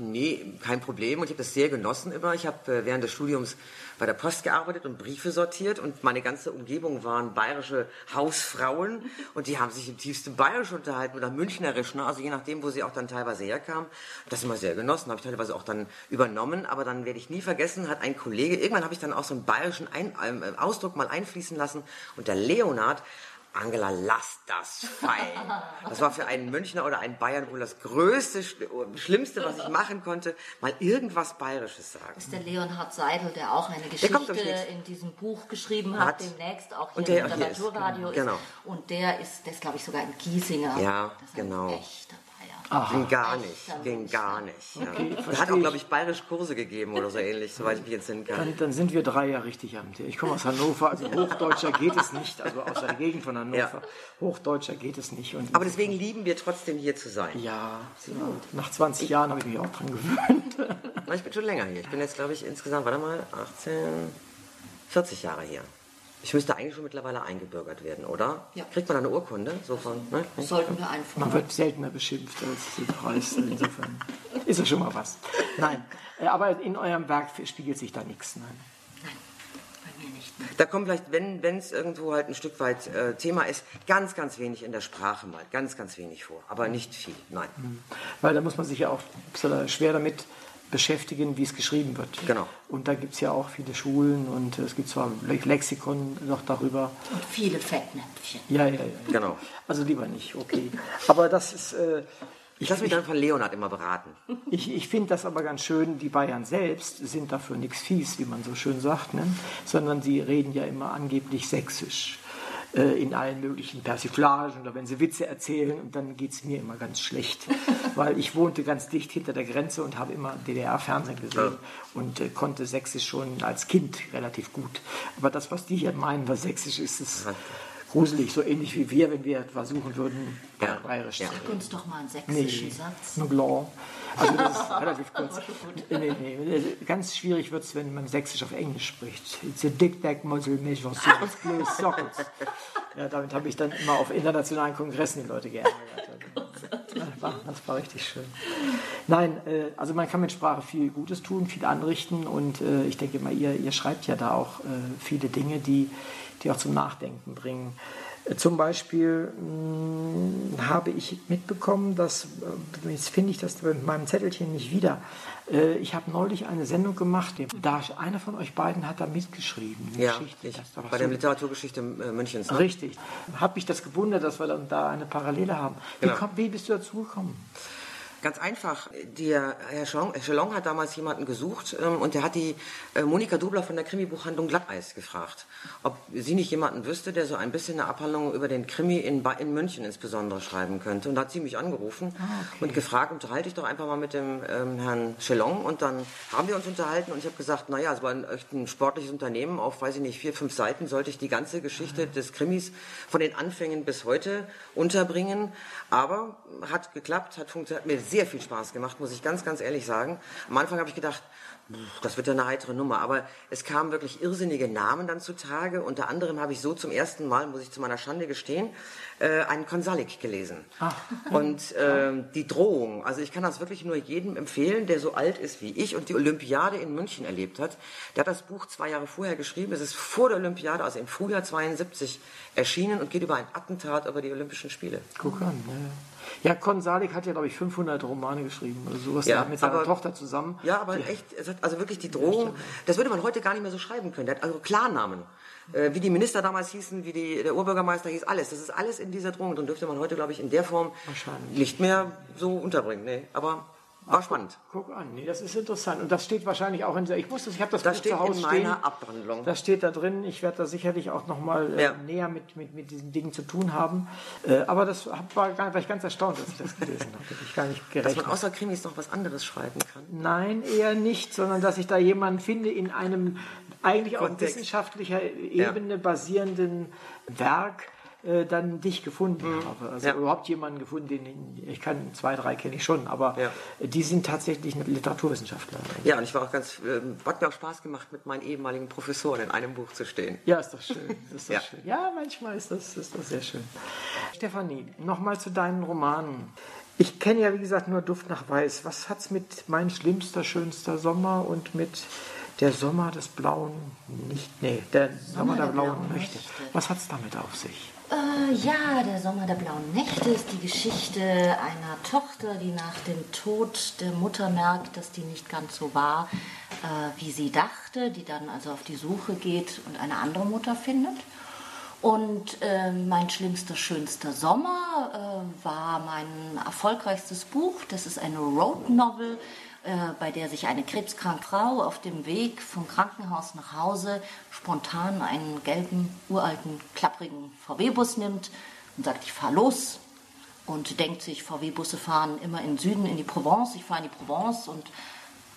kein Problem, und ich habe das sehr genossen immer. Ich habe während des Studiums bei der Post gearbeitet und Briefe sortiert, und meine ganze Umgebung waren bayerische Hausfrauen, und die haben sich im tiefsten Bayerisch unterhalten oder Münchnerisch, ne? Also je nachdem, wo sie auch dann teilweise herkamen. Das immer sehr genossen, habe ich teilweise auch dann übernommen, aber dann werde ich nie vergessen, hat ein Kollege, irgendwann habe ich dann auch so einen bayerischen Ausdruck mal einfließen lassen. Und der Leonhard, Angela, lass das fallen. Das war für einen Münchner oder einen Bayern wohl das größte, schlimmste, was ich machen konnte, mal irgendwas Bayerisches sagen. Das ist der Leonhard Seidel, der auch eine Geschichte in diesem Buch geschrieben hat, demnächst auch hier im Literaturradio ist. Und der ist, glaube ich, sogar in Giesinger. Ja, genau. Das ist ein echter Bayer. Aha. Ging gar nicht, Ja. Okay, er hat auch, glaube ich, bayerische Kurse gegeben oder so ähnlich, soweit ich mich entsinnen kann. Dann sind wir drei ja richtig am Tier. Ich komme aus Hannover, also Hochdeutscher geht es nicht, also aus der Gegend von Hannover. Ja. Hochdeutscher geht es nicht. Und aber deswegen lieben wir trotzdem, hier zu sein. Ja, so. Nach 20 Jahren habe ich mich auch dran gewöhnt. Ich bin schon länger hier. Ich bin jetzt, glaube ich, insgesamt, 40 Jahre hier. Ich müsste eigentlich schon mittlerweile eingebürgert werden, oder? Ja. Kriegt man da eine Urkunde? So von, ne? Sollten wir einfordern. Man wird seltener beschimpft als die Preis. Insofern ist ja schon mal was. Nein, aber in eurem Werk spiegelt sich da nichts. Nein, bei mir nicht. Nein. Da kommt vielleicht, wenn es irgendwo halt ein Stück weit Thema ist, ganz, ganz wenig in der Sprache mal. Ganz, ganz wenig vor. Aber nicht viel, nein. Weil da muss man sich ja auch schwer damit beschäftigen, wie es geschrieben wird. Genau. Und da gibt es ja auch viele Schulen und es gibt zwar Lexikon noch darüber. Und viele Fettnäpfchen. Ja. Genau. Also lieber nicht, okay. Aber das ist... ich lasse mich dann von Leonhard immer beraten. Ich finde das aber ganz schön, die Bayern selbst sind dafür nichts fies, wie man so schön sagt, ne? Sondern sie reden ja immer angeblich sächsisch. In allen möglichen Persiflagen oder wenn sie Witze erzählen, und dann geht es mir immer ganz schlecht, weil ich wohnte ganz dicht hinter der Grenze und habe immer DDR-Fernsehen gesehen und konnte Sächsisch schon als Kind relativ gut. Aber das, was die hier meinen, was Sächsisch ist, ist gruselig, so ähnlich wie wir, wenn wir versuchen würden, bayerisch zu reden. Sag uns doch mal einen sächsischen Satz. Ne blanc. Also das ist relativ kurz. Ganz schwierig wird es, wenn man Sächsisch auf Englisch spricht. It's a dick-dack muzzle measures. Ja, damit habe ich dann immer auf internationalen Kongressen die Leute geärgert. Das war richtig schön. Nein, also man kann mit Sprache viel Gutes tun, viel anrichten. Und ich denke mal, ihr schreibt ja da auch viele Dinge, die auch zum Nachdenken bringen. Zum Beispiel habe ich mitbekommen, dass, jetzt finde ich das mit meinem Zettelchen nicht wieder, ich habe neulich eine Sendung gemacht, da einer von euch beiden hat da mitgeschrieben. Ja, bei der Literaturgeschichte Münchens. Ne? Richtig. Habe mich das gewundert, dass wir dann da eine Parallele haben. Genau. Wie bist du dazu gekommen? Ganz einfach. Der Herr Schelong hat damals jemanden gesucht und der hat die Monika Dubler von der Krimi-Buchhandlung Glatteis gefragt, ob sie nicht jemanden wüsste, der so ein bisschen eine Abhandlung über den Krimi in München insbesondere schreiben könnte. Und da hat sie mich angerufen und gefragt, unterhalte ich doch einfach mal mit dem Herrn Schelong. Und dann haben wir uns unterhalten und ich habe gesagt, naja, es war ein sportliches Unternehmen, auf, weiß ich nicht, 4-5 Seiten sollte ich die ganze Geschichte des Krimis von den Anfängen bis heute unterbringen. Aber hat geklappt, hat funktioniert, mir sehr viel Spaß gemacht, muss ich ganz, ganz ehrlich sagen. Am Anfang habe ich gedacht, das wird ja eine heitere Nummer, aber es kamen wirklich irrsinnige Namen dann zutage. Unter anderem habe ich so zum ersten Mal, muss ich zu meiner Schande gestehen, einen Konsalik gelesen. Und die Drohung, also ich kann das wirklich nur jedem empfehlen, der so alt ist wie ich und die Olympiade in München erlebt hat. Der hat das Buch 2 Jahre vorher geschrieben, es ist vor der Olympiade, also im Frühjahr 1972 erschienen und geht über ein Attentat über die Olympischen Spiele. Guck an, ja, Konsalik hat ja, glaube ich, 500 Romane geschrieben oder sowas mit seiner Tochter zusammen. Ja, aber echt, also wirklich die Drohung, das würde man heute gar nicht mehr so schreiben können. Der hat also Klarnamen, wie die Minister damals hießen, wie der Oberbürgermeister hieß, alles. Das ist alles in dieser Drohung. Dann dürfte man heute, glaube ich, in der Form nicht mehr so unterbringen. Nee, aber... War spannend. Guck an, das ist interessant. Und das steht wahrscheinlich auch in der... Ich habe das Buch zu Hause stehen. Das steht in meiner Abhandlung. Das steht da drin. Ich werde da sicherlich auch nochmal näher mit diesen Dingen zu tun haben. Aber das war ich ganz erstaunt, als ich das gelesen habe. Hätte ich gar nicht gerechnet. Dass man außer Krimis noch was anderes schreiben kann? Nein, eher nicht. Sondern, dass ich da jemanden finde in einem eigentlich auf wissenschaftlicher Ebene basierenden Werk, dann dich gefunden habe. Also überhaupt jemanden gefunden, den ich kann, 2, 3 kenne ich schon, aber die sind tatsächlich Literaturwissenschaftler. Ja, und ich war auch hat mir auch Spaß gemacht, mit meinen ehemaligen Professoren in einem Buch zu stehen. Ja, ist doch schön. Schön. Ja, manchmal ist das sehr schön. Stefanie, nochmal zu deinen Romanen. Ich kenne ja, wie gesagt, nur Duft nach Weiß. Was hat es mit Mein schlimmster, schönster Sommer und mit Der Sommer des Blauen Nächte. Nee, der Sommer der Blauen Nächte. Was hat es damit auf sich? Ja, der Sommer der Blauen Nächte ist die Geschichte einer Tochter, die nach dem Tod der Mutter merkt, dass die nicht ganz so war, wie sie dachte, die dann also auf die Suche geht und eine andere Mutter findet. Und Mein schlimmster, schönster Sommer war mein erfolgreichstes Buch. Das ist eine Road Novel, bei der sich eine krebskranke Frau auf dem Weg vom Krankenhaus nach Hause spontan einen gelben, uralten, klapprigen VW-Bus nimmt und sagt, ich fahr los. und denkt sich, VW-Busse fahren immer in den Süden, in die Provence, ich fahre in die Provence und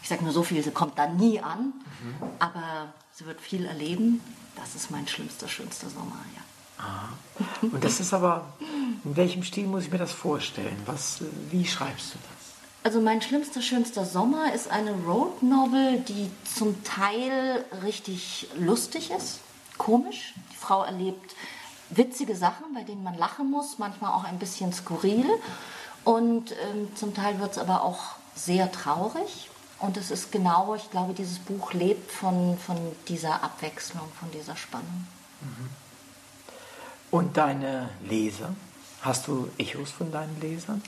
ich sage nur so viel, sie kommt da nie an, aber sie wird viel erleben. Das ist mein schlimmster, schönster Sommer, ja. Aha. Und das ist aber, in welchem Stil muss ich mir das vorstellen? Was, wie schreibst du das? Also mein schlimmster, schönster Sommer ist eine Road Novel, die zum Teil richtig lustig ist, komisch. Die Frau erlebt witzige Sachen, bei denen man lachen muss, manchmal auch ein bisschen skurril. Und zum Teil wird es aber auch sehr traurig. Und es ist genau, ich glaube, dieses Buch lebt von dieser Abwechslung, von dieser Spannung. Mhm. Und deine Leser? Hast du Echos von deinen Lesern?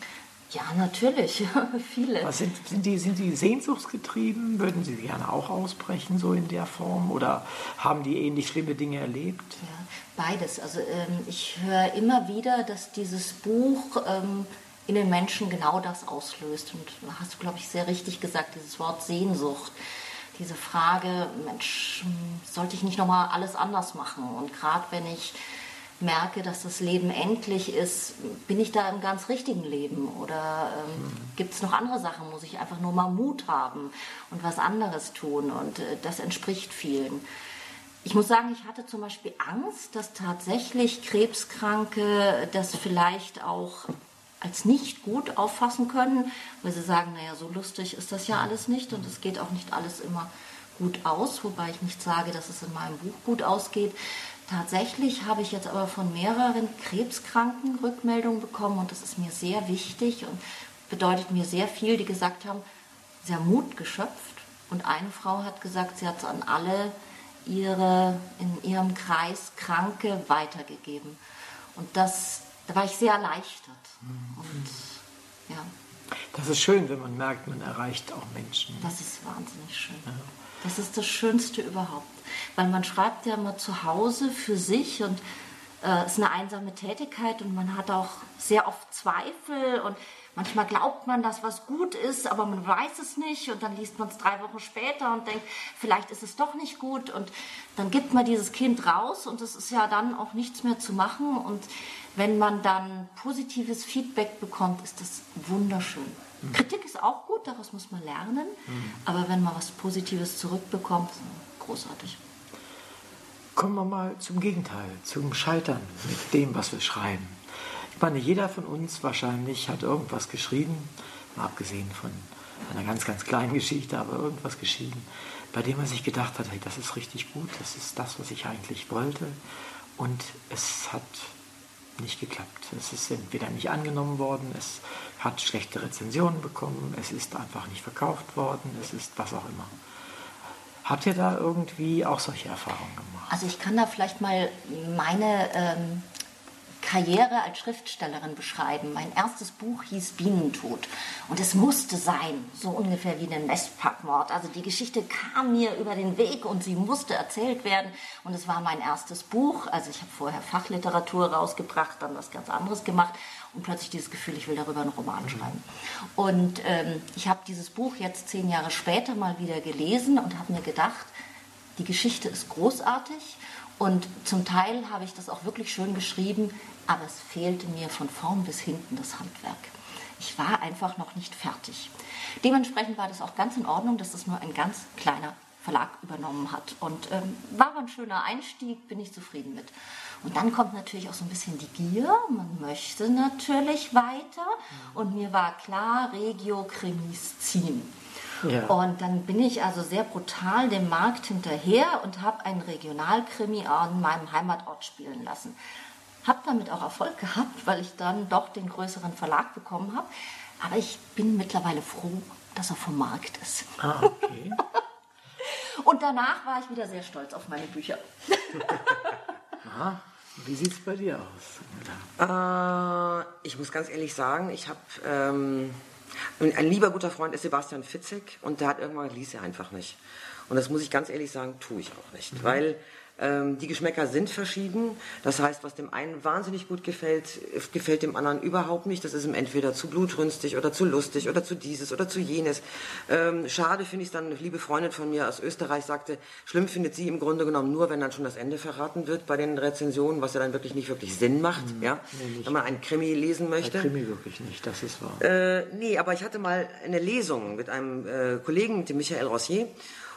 Ja, natürlich. Viele. Was sind die sehnsuchtsgetrieben? Würden sie gerne auch ausbrechen, so in der Form? Oder haben die ähnlich schlimme Dinge erlebt? Ja, beides. Also ich höre immer wieder, dass dieses Buch in den Menschen genau das auslöst. Und da hast du, glaube ich, sehr richtig gesagt, dieses Wort Sehnsucht. Diese Frage, Mensch, sollte ich nicht nochmal alles anders machen? Und gerade wenn ich merke, dass das Leben endlich ist, bin ich da im ganz richtigen Leben oder gibt es noch andere Sachen, muss ich einfach nur mal Mut haben und was anderes tun und das entspricht vielen. Ich muss sagen, ich hatte zum Beispiel Angst, dass tatsächlich Krebskranke das vielleicht auch als nicht gut auffassen können, weil sie sagen, naja, so lustig ist das ja alles nicht und es geht auch nicht alles immer gut aus, wobei ich nicht sage, dass es in meinem Buch gut ausgeht. Tatsächlich habe ich jetzt aber von mehreren Krebskranken Rückmeldungen bekommen und das ist mir sehr wichtig und bedeutet mir sehr viel, die gesagt haben, sie haben Mut geschöpft und eine Frau hat gesagt, sie hat es an alle in ihrem Kreis Kranke weitergegeben und das, da war ich sehr erleichtert. Und, ja. Das ist schön, wenn man merkt, man erreicht auch Menschen. Das ist wahnsinnig schön. Ja. Das ist das Schönste überhaupt, weil man schreibt ja immer zu Hause für sich und ist eine einsame Tätigkeit und man hat auch sehr oft Zweifel und manchmal glaubt man, dass was gut ist, aber man weiß es nicht und dann liest man es 3 Wochen später und denkt, vielleicht ist es doch nicht gut und dann gibt man dieses Kind raus und es ist ja dann auch nichts mehr zu machen und wenn man dann positives Feedback bekommt, ist das wunderschön. Kritik ist auch gut, daraus muss man lernen, aber wenn man was Positives zurückbekommt, großartig. Kommen wir mal zum Gegenteil, zum Scheitern mit dem, was wir schreiben. Ich meine, jeder von uns wahrscheinlich hat irgendwas geschrieben, mal abgesehen von einer ganz, ganz kleinen Geschichte, aber irgendwas geschrieben, bei dem man sich gedacht hat, hey, das ist richtig gut, das ist das, was ich eigentlich wollte und es hat nicht geklappt. Es ist entweder nicht angenommen worden, es hat schlechte Rezensionen bekommen, es ist einfach nicht verkauft worden, es ist was auch immer. Habt ihr da irgendwie auch solche Erfahrungen gemacht? Also ich kann da vielleicht mal meine Karriere als Schriftstellerin beschreiben. Mein erstes Buch hieß Bienentod und es musste sein, so ungefähr wie den Westparkmord. Also die Geschichte kam mir über den Weg und sie musste erzählt werden und es war mein erstes Buch. Also ich habe vorher Fachliteratur rausgebracht, dann was ganz anderes gemacht und plötzlich dieses Gefühl, ich will darüber einen Roman schreiben. Und ich habe dieses Buch jetzt 10 Jahre später mal wieder gelesen und habe mir gedacht, die Geschichte ist großartig. Und zum Teil habe ich das auch wirklich schön geschrieben, aber es fehlte mir von vorn bis hinten das Handwerk. Ich war einfach noch nicht fertig. Dementsprechend war das auch ganz in Ordnung, dass das nur ein ganz kleiner Verlag übernommen hat. Und war aber ein schöner Einstieg, bin ich zufrieden mit. Und dann kommt natürlich auch so ein bisschen die Gier. Man möchte natürlich weiter. Und mir war klar, Regio-Krimis ziehen. Ja. Und dann bin ich also sehr brutal dem Markt hinterher und habe einen Regionalkrimi an meinem Heimatort spielen lassen. Habe damit auch Erfolg gehabt, weil ich dann doch den größeren Verlag bekommen habe. Aber ich bin mittlerweile froh, dass er vom Markt ist. Ah, okay. Und danach war ich wieder sehr stolz auf meine Bücher. Aha. Wie sieht es bei dir aus? Ich muss ganz ehrlich sagen, ich habe... Ein lieber guter Freund ist Sebastian Fitzek und der hat irgendwann, lies er einfach nicht. Und das muss ich ganz ehrlich sagen, tue ich auch nicht. Weil Die Geschmäcker sind verschieden. Das heißt, was dem einen wahnsinnig gut gefällt, gefällt dem anderen überhaupt nicht. Das ist ihm entweder zu blutrünstig oder zu lustig oder zu dieses oder zu jenes. Schade finde ich es dann, eine liebe Freundin von mir aus Österreich sagte, schlimm findet sie im Grunde genommen nur, wenn dann schon das Ende verraten wird bei den Rezensionen, was ja dann wirklich nicht wirklich Sinn macht, ja? Nee, wenn man einen Krimi lesen möchte. Ein Krimi wirklich nicht, das ist wahr. Nee, aber ich hatte mal eine Lesung mit einem Kollegen, dem Michael Rossier.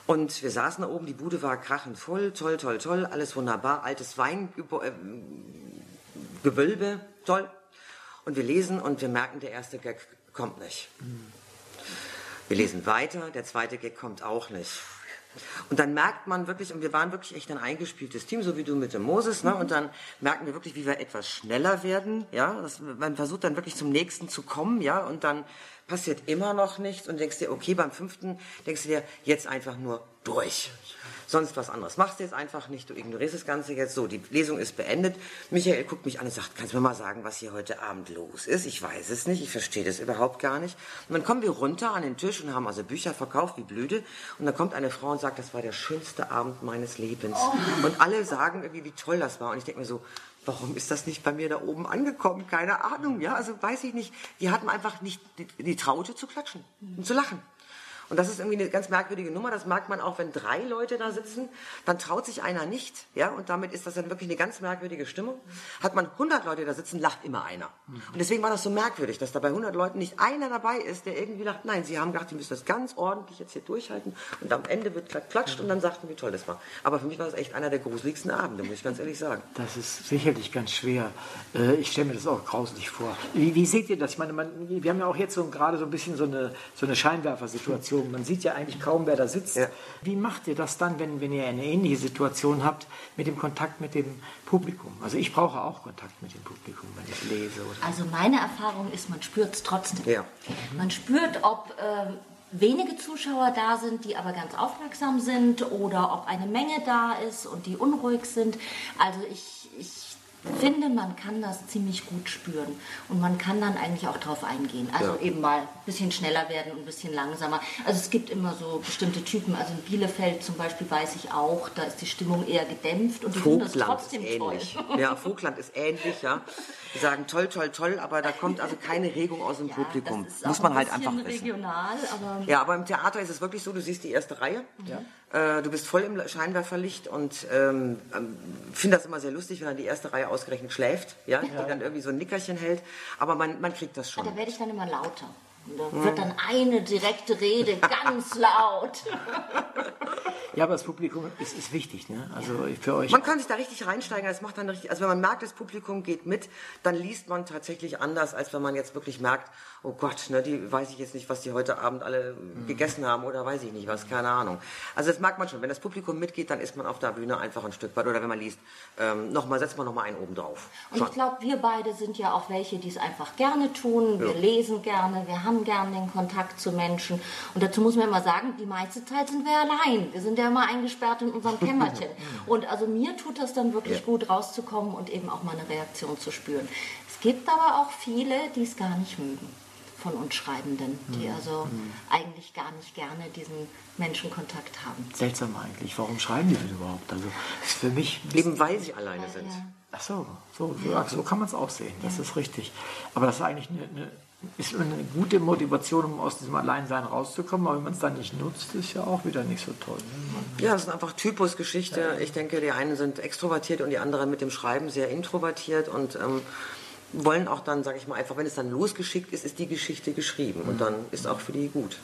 Und wir saßen da oben, die Bude war krachend voll, toll, toll, toll, alles wunderbar, altes Weingewölbe, toll. Und wir lesen und wir merken, der erste Gag kommt nicht. Wir lesen weiter, der zweite Gag kommt auch nicht. Und dann merkt man wirklich, und wir waren wirklich echt ein eingespieltes Team, so wie du mit dem Moses, ne? Und dann merken wir wirklich, wie wir etwas schneller werden, ja? Man versucht dann wirklich zum nächsten zu kommen, ja? Und dann passiert immer noch nichts und denkst dir, okay, beim fünften denkst du dir, jetzt einfach nur durch. Sonst was anderes machst du jetzt einfach nicht, du ignorierst das Ganze jetzt so. Die Lesung ist beendet. Michael guckt mich an und sagt, kannst du mir mal sagen, was hier heute Abend los ist? Ich weiß es nicht, ich verstehe das überhaupt gar nicht. Und dann kommen wir runter an den Tisch und haben also Bücher verkauft wie blöde. Und dann kommt eine Frau und sagt, das war der schönste Abend meines Lebens. Oh. Und alle sagen irgendwie, wie toll das war. Und ich denke mir so, warum ist das nicht bei mir da oben angekommen? Keine Ahnung, ja, also weiß ich nicht. Die hatten einfach nicht die Traute zu klatschen und zu lachen. Und das ist irgendwie eine ganz merkwürdige Nummer. Das merkt man auch, wenn 3 Leute da sitzen, dann traut sich einer nicht, ja. Und damit ist das dann wirklich eine ganz merkwürdige Stimmung. Hat man 100 Leute da sitzen, lacht immer einer. Und deswegen war das so merkwürdig, dass da bei 100 Leuten nicht einer dabei ist, der irgendwie lacht. Nein, sie haben gedacht, die müssen das ganz ordentlich jetzt hier durchhalten. Und am Ende wird klatscht und dann sagten, wie toll das war. Aber für mich war das echt einer der gruseligsten Abende, muss ich ganz ehrlich sagen. Das ist sicherlich ganz schwer. Ich stelle mir das auch grauslich vor. Wie seht ihr das? Ich meine, wir haben ja auch jetzt so gerade so ein bisschen so eine Scheinwerfersituation. Man sieht ja eigentlich kaum, wer da sitzt. Ja. Wie macht ihr das dann, wenn ihr eine ähnliche Situation habt mit dem Kontakt mit dem Publikum? Also ich brauche auch Kontakt mit dem Publikum, wenn ich lese. Oder also meine Erfahrung ist, man spürt es trotzdem. Ja. Man spürt, ob wenige Zuschauer da sind, die aber ganz aufmerksam sind oder ob eine Menge da ist und die unruhig sind. Also ich finde, man kann das ziemlich gut spüren und man kann dann eigentlich auch drauf eingehen. Also eben mal ein bisschen schneller werden und ein bisschen langsamer. Also es gibt immer so bestimmte Typen. Also in Bielefeld zum Beispiel weiß ich auch, da ist die Stimmung eher gedämpft und die Vogtland finden das trotzdem ist ähnlich. Toll. Ja, Vogtland ist ähnlich, ja. Die sagen toll, toll, toll, aber da kommt also keine Regung aus dem Publikum. Das ist muss man halt einfach regional, wissen. Aber ja, aber im Theater ist es wirklich so, du siehst die erste Reihe. Ja. Du bist voll im Scheinwerferlicht und finde das immer sehr lustig, wenn dann die erste Reihe ausgerechnet schläft, ja, die dann irgendwie so ein Nickerchen hält, aber man kriegt das schon. Da werde ich dann immer lauter. Da wird dann eine direkte Rede ganz laut. Ja, aber das Publikum ist wichtig, ne? Also für euch. Man kann sich da richtig reinsteigen. Das macht dann richtig, also wenn man merkt, das Publikum geht mit, dann liest man tatsächlich anders, als wenn man jetzt wirklich merkt, oh Gott, ne, die weiß ich jetzt nicht, was die heute Abend alle gegessen haben oder weiß ich nicht was, keine Ahnung. Also das merkt man schon. Wenn das Publikum mitgeht, dann ist man auf der Bühne einfach ein Stück weit. Oder wenn man liest, setzt man nochmal einen oben drauf. Und ich glaube, wir beide sind ja auch welche, die es einfach gerne tun. Wir lesen gerne, wir haben gern den Kontakt zu Menschen. Und dazu muss man immer sagen, die meiste Zeit sind wir allein. Wir sind ja immer eingesperrt in unserem Kämmerchen. Und also mir tut das dann wirklich gut, rauszukommen und eben auch mal eine Reaktion zu spüren. Es gibt aber auch viele, die es gar nicht mögen von uns Schreibenden, die also eigentlich gar nicht gerne diesen Menschenkontakt haben. Seltsam eigentlich. Warum schreiben die denn überhaupt? Also ist für mich eben, weil sie alleine sind. Ach so kann man es auch sehen. Das ist richtig. Aber das ist eigentlich eine gute Motivation, um aus diesem Alleinsein rauszukommen, aber wenn man es dann nicht nutzt, ist ja auch wieder nicht so toll. Ne? Ja, das ist einfach Typusgeschichte. Ja. Ich denke, die einen sind extrovertiert und die anderen mit dem Schreiben sehr introvertiert und wollen auch dann, sage ich mal, einfach, wenn es dann losgeschickt ist, ist die Geschichte geschrieben und dann ist auch für die gut.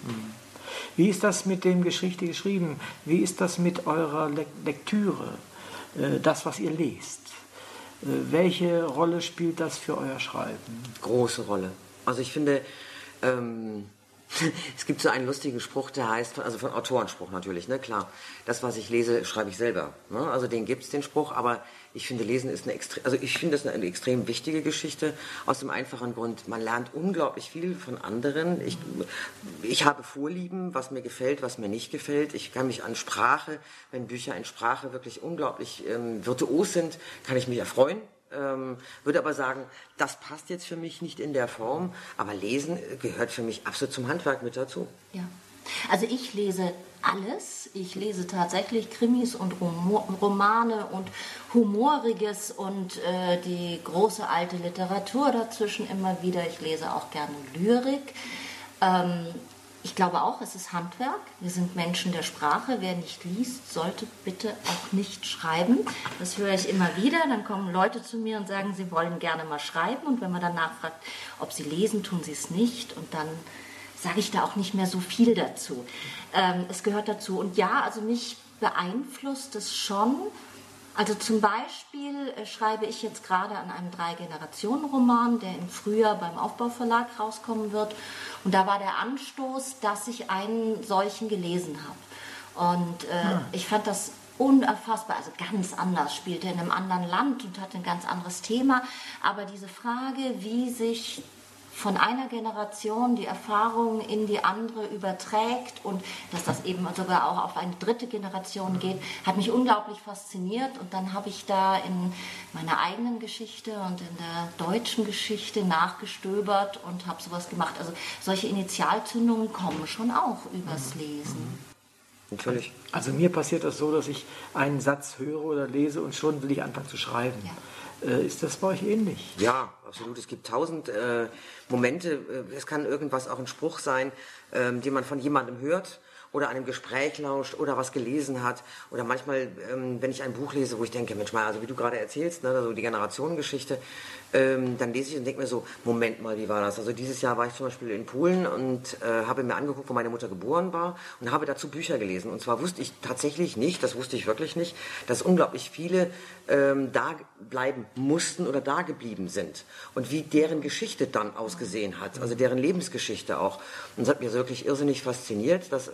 Wie ist das mit dem Geschichte geschrieben? Wie ist das mit eurer Lektüre? Das, was ihr lest? Welche Rolle spielt das für euer Schreiben? Große Rolle. Also ich finde, es gibt so einen lustigen Spruch, der heißt, also von Autorenspruch natürlich, ne, klar, das, was ich lese, schreibe ich selber. Ne? Also den gibt's, den Spruch, aber ich finde, Lesen ist eine extrem wichtige Geschichte, aus dem einfachen Grund, man lernt unglaublich viel von anderen. Ich habe Vorlieben, was mir gefällt, was mir nicht gefällt. Ich kann mich an Sprache, wenn Bücher in Sprache wirklich unglaublich virtuos sind, kann ich mich erfreuen. Würde aber sagen, das passt jetzt für mich nicht in der Form, aber Lesen gehört für mich absolut zum Handwerk mit dazu. Ja, Also ich lese alles. Ich lese tatsächlich Krimis und Romane und Humoriges und die große alte Literatur dazwischen immer wieder. Ich lese auch gerne Lyrik. Ich glaube auch, es ist Handwerk. Wir sind Menschen der Sprache. Wer nicht liest, sollte bitte auch nicht schreiben. Das höre ich immer wieder. Dann kommen Leute zu mir und sagen, sie wollen gerne mal schreiben. Und wenn man dann nachfragt, ob sie lesen, tun sie es nicht. Und dann sage ich da auch nicht mehr so viel dazu. Es gehört dazu. Und ja, also mich beeinflusst es schon. Also zum Beispiel schreibe ich jetzt gerade an einem 3-Generationen-Roman, der im Frühjahr beim Aufbau-Verlag rauskommen wird. Und da war der Anstoß, dass ich einen solchen gelesen habe. Und ich fand das unerfassbar, also ganz anders, spielte in einem anderen Land und hatte ein ganz anderes Thema. Aber diese Frage, wie sich von einer Generation die Erfahrung in die andere überträgt und dass das eben sogar auch auf eine 3. Generation geht, hat mich unglaublich fasziniert. Und dann habe ich da in meiner eigenen Geschichte und in der deutschen Geschichte nachgestöbert und habe sowas gemacht. Also solche Initialzündungen kommen schon auch übers Lesen. Natürlich. Also mir passiert das so, dass ich einen Satz höre oder lese und schon will ich anfangen zu schreiben. Ja. Ist das bei euch ähnlich? Ja, absolut. Es gibt 1000 Momente. Es kann irgendwas, auch ein Spruch sein, den man von jemandem hört oder einem Gespräch lauscht oder was gelesen hat. Oder manchmal, wenn ich ein Buch lese, wo ich denke, Mensch, mal, also wie du gerade erzählst, ne, also die Generationengeschichte, dann lese ich und denke mir so, Moment mal, wie war das? Also dieses Jahr war ich zum Beispiel in Polen und habe mir angeguckt, wo meine Mutter geboren war und habe dazu Bücher gelesen. Und zwar wusste ich tatsächlich nicht, das wusste ich wirklich nicht, dass unglaublich viele da bleiben mussten oder da geblieben sind. Und wie deren Geschichte dann ausgesehen hat, also deren Lebensgeschichte auch. Und es hat mich wirklich irrsinnig fasziniert, dass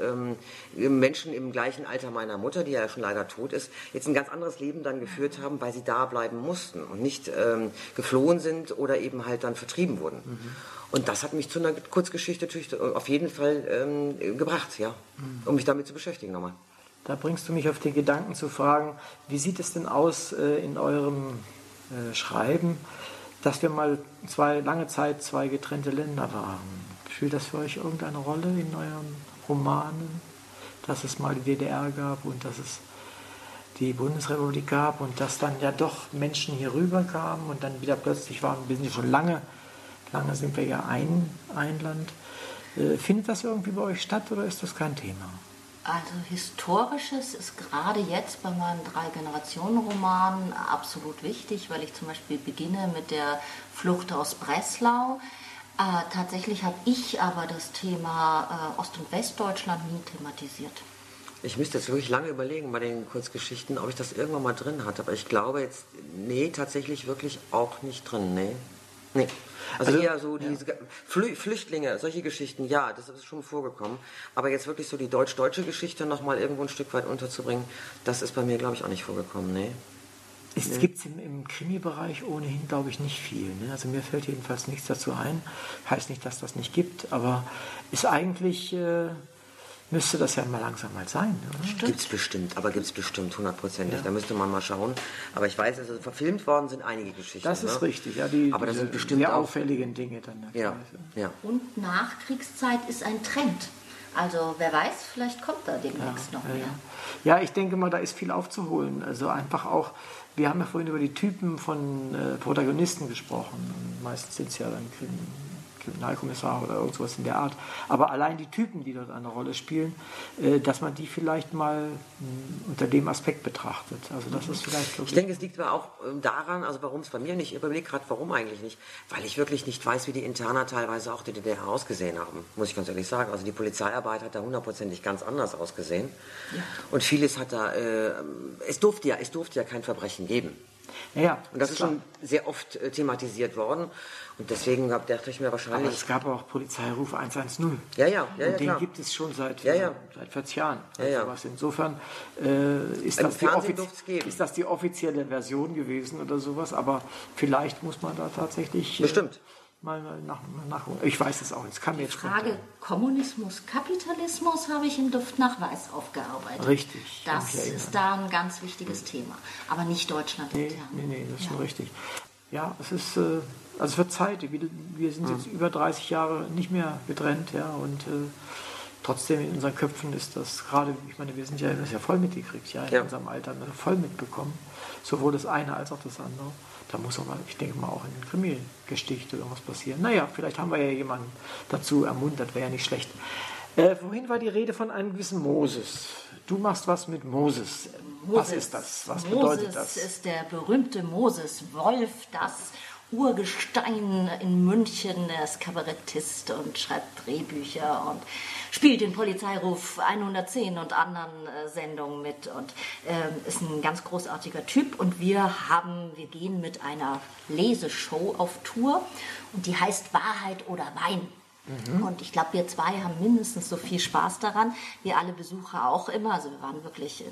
Menschen im gleichen Alter meiner Mutter, die ja schon leider tot ist, jetzt ein ganz anderes Leben dann geführt haben, weil sie da bleiben mussten und nicht geflohen sind oder eben halt dann vertrieben wurden. Mhm. Und das hat mich zu einer Kurzgeschichte natürlich auf jeden Fall gebracht, ja, um mich damit zu beschäftigen nochmal. Da bringst du mich auf den Gedanken zu fragen, wie sieht es denn aus in eurem Schreiben, dass wir mal lange Zeit zwei getrennte Länder waren? Spielt das für euch irgendeine Rolle in eurem Romanen, dass es mal die DDR gab und dass es die Bundesrepublik gab und dass dann ja doch Menschen hier rüber kamen und dann wieder plötzlich waren, wir sind schon lange sind wir ja ein Land. Findet das irgendwie bei euch statt oder ist das kein Thema? Also Historisches ist gerade jetzt bei meinem 3-Generationen-Roman absolut wichtig, weil ich zum Beispiel beginne mit der Flucht aus Breslau. Tatsächlich habe ich aber das Thema Ost- und Westdeutschland nie thematisiert. Ich müsste jetzt wirklich lange überlegen bei den Kurzgeschichten, ob ich das irgendwann mal drin hatte. Aber ich glaube jetzt, nee, tatsächlich wirklich auch nicht drin, nee. Nee. Also eher so diese Flüchtlinge, solche Geschichten, ja, das ist schon vorgekommen. Aber jetzt wirklich so die deutsch-deutsche Geschichte nochmal irgendwo ein Stück weit unterzubringen, das ist bei mir, glaube ich, auch nicht vorgekommen, nee. Es gibt im Krimi-Bereich ohnehin, glaube ich, nicht viel. Ne? Also mir fällt jedenfalls nichts dazu ein. Heißt nicht, dass das nicht gibt, aber ist eigentlich, müsste das ja mal langsam mal sein. Gibt es bestimmt, aber gibt es bestimmt, hundertprozentig. Ja. Da müsste man mal schauen. Aber ich weiß, also verfilmt worden sind einige Geschichten. Das ist richtig, ja. Aber das sind bestimmt sehr auffälligen Dinge dann. Ja. Und Nachkriegszeit ist ein Trend. Also wer weiß, vielleicht kommt da demnächst noch mehr. Ja, ich denke mal, da ist viel aufzuholen. Also einfach auch, wir haben ja vorhin über die Typen von Protagonisten gesprochen. Und meistens sind es ja dann Kriminalkommissar oder irgendwas in der Art. Aber allein die Typen, die dort eine Rolle spielen, dass man die vielleicht mal unter dem Aspekt betrachtet. Also das ist vielleicht wirklich. Ich denke, es liegt aber auch daran, also warum es bei mir nicht überlegt hat, warum eigentlich nicht, weil ich wirklich nicht weiß, wie die Interner teilweise auch die DDR ausgesehen haben, muss ich ganz ehrlich sagen. Also die Polizeiarbeit hat da hundertprozentig ganz anders ausgesehen. Ja. Und vieles hat da, es durfte ja kein Verbrechen geben. Ja, und das ist schon sehr oft thematisiert worden. Und deswegen dachte ich mir wahrscheinlich. Aber es gab auch Polizeiruf 110. Ja, und den gibt es schon seit 40 Jahren. Also insofern ist das die offizielle Version gewesen oder sowas. Aber vielleicht muss man da tatsächlich bestimmt mal nachholen. Ich weiß es auch nicht. Die Frage Kommunismus, Kapitalismus habe ich in Duft nach Weiß aufgearbeitet. Richtig. Das ist da ein ganz wichtes Thema. Aber nicht Deutschland. Nee, das ist schon richtig. Ja, es ist, also es wird Zeit. Wir sind jetzt über 30 Jahre nicht mehr getrennt. Ja, und trotzdem in unseren Köpfen ist das gerade, ich meine, wir sind ja, das ja voll mitgekriegt, ja, in unserem Alter, voll mitbekommen, sowohl das eine als auch das andere. Da muss aber, ich denke mal, auch in der Kriminalgeschichte irgendwas passieren. Naja, vielleicht haben wir ja jemanden dazu ermuntert, wäre ja nicht schlecht. Vorhin war die Rede von einem gewissen Moses. Du machst was mit Moses. Was ist das? Was bedeutet das? Moses ist der berühmte Moses Wolf, das Urgestein in München. Er ist Kabarettist und schreibt Drehbücher und spielt in Polizeiruf 110 und anderen Sendungen mit und ist ein ganz großartiger Typ. Und wir gehen mit einer Leseshow auf Tour und die heißt Wahrheit oder Wein. Und ich glaube, wir zwei haben mindestens so viel Spaß daran, wir alle Besucher auch immer. Also wir waren wirklich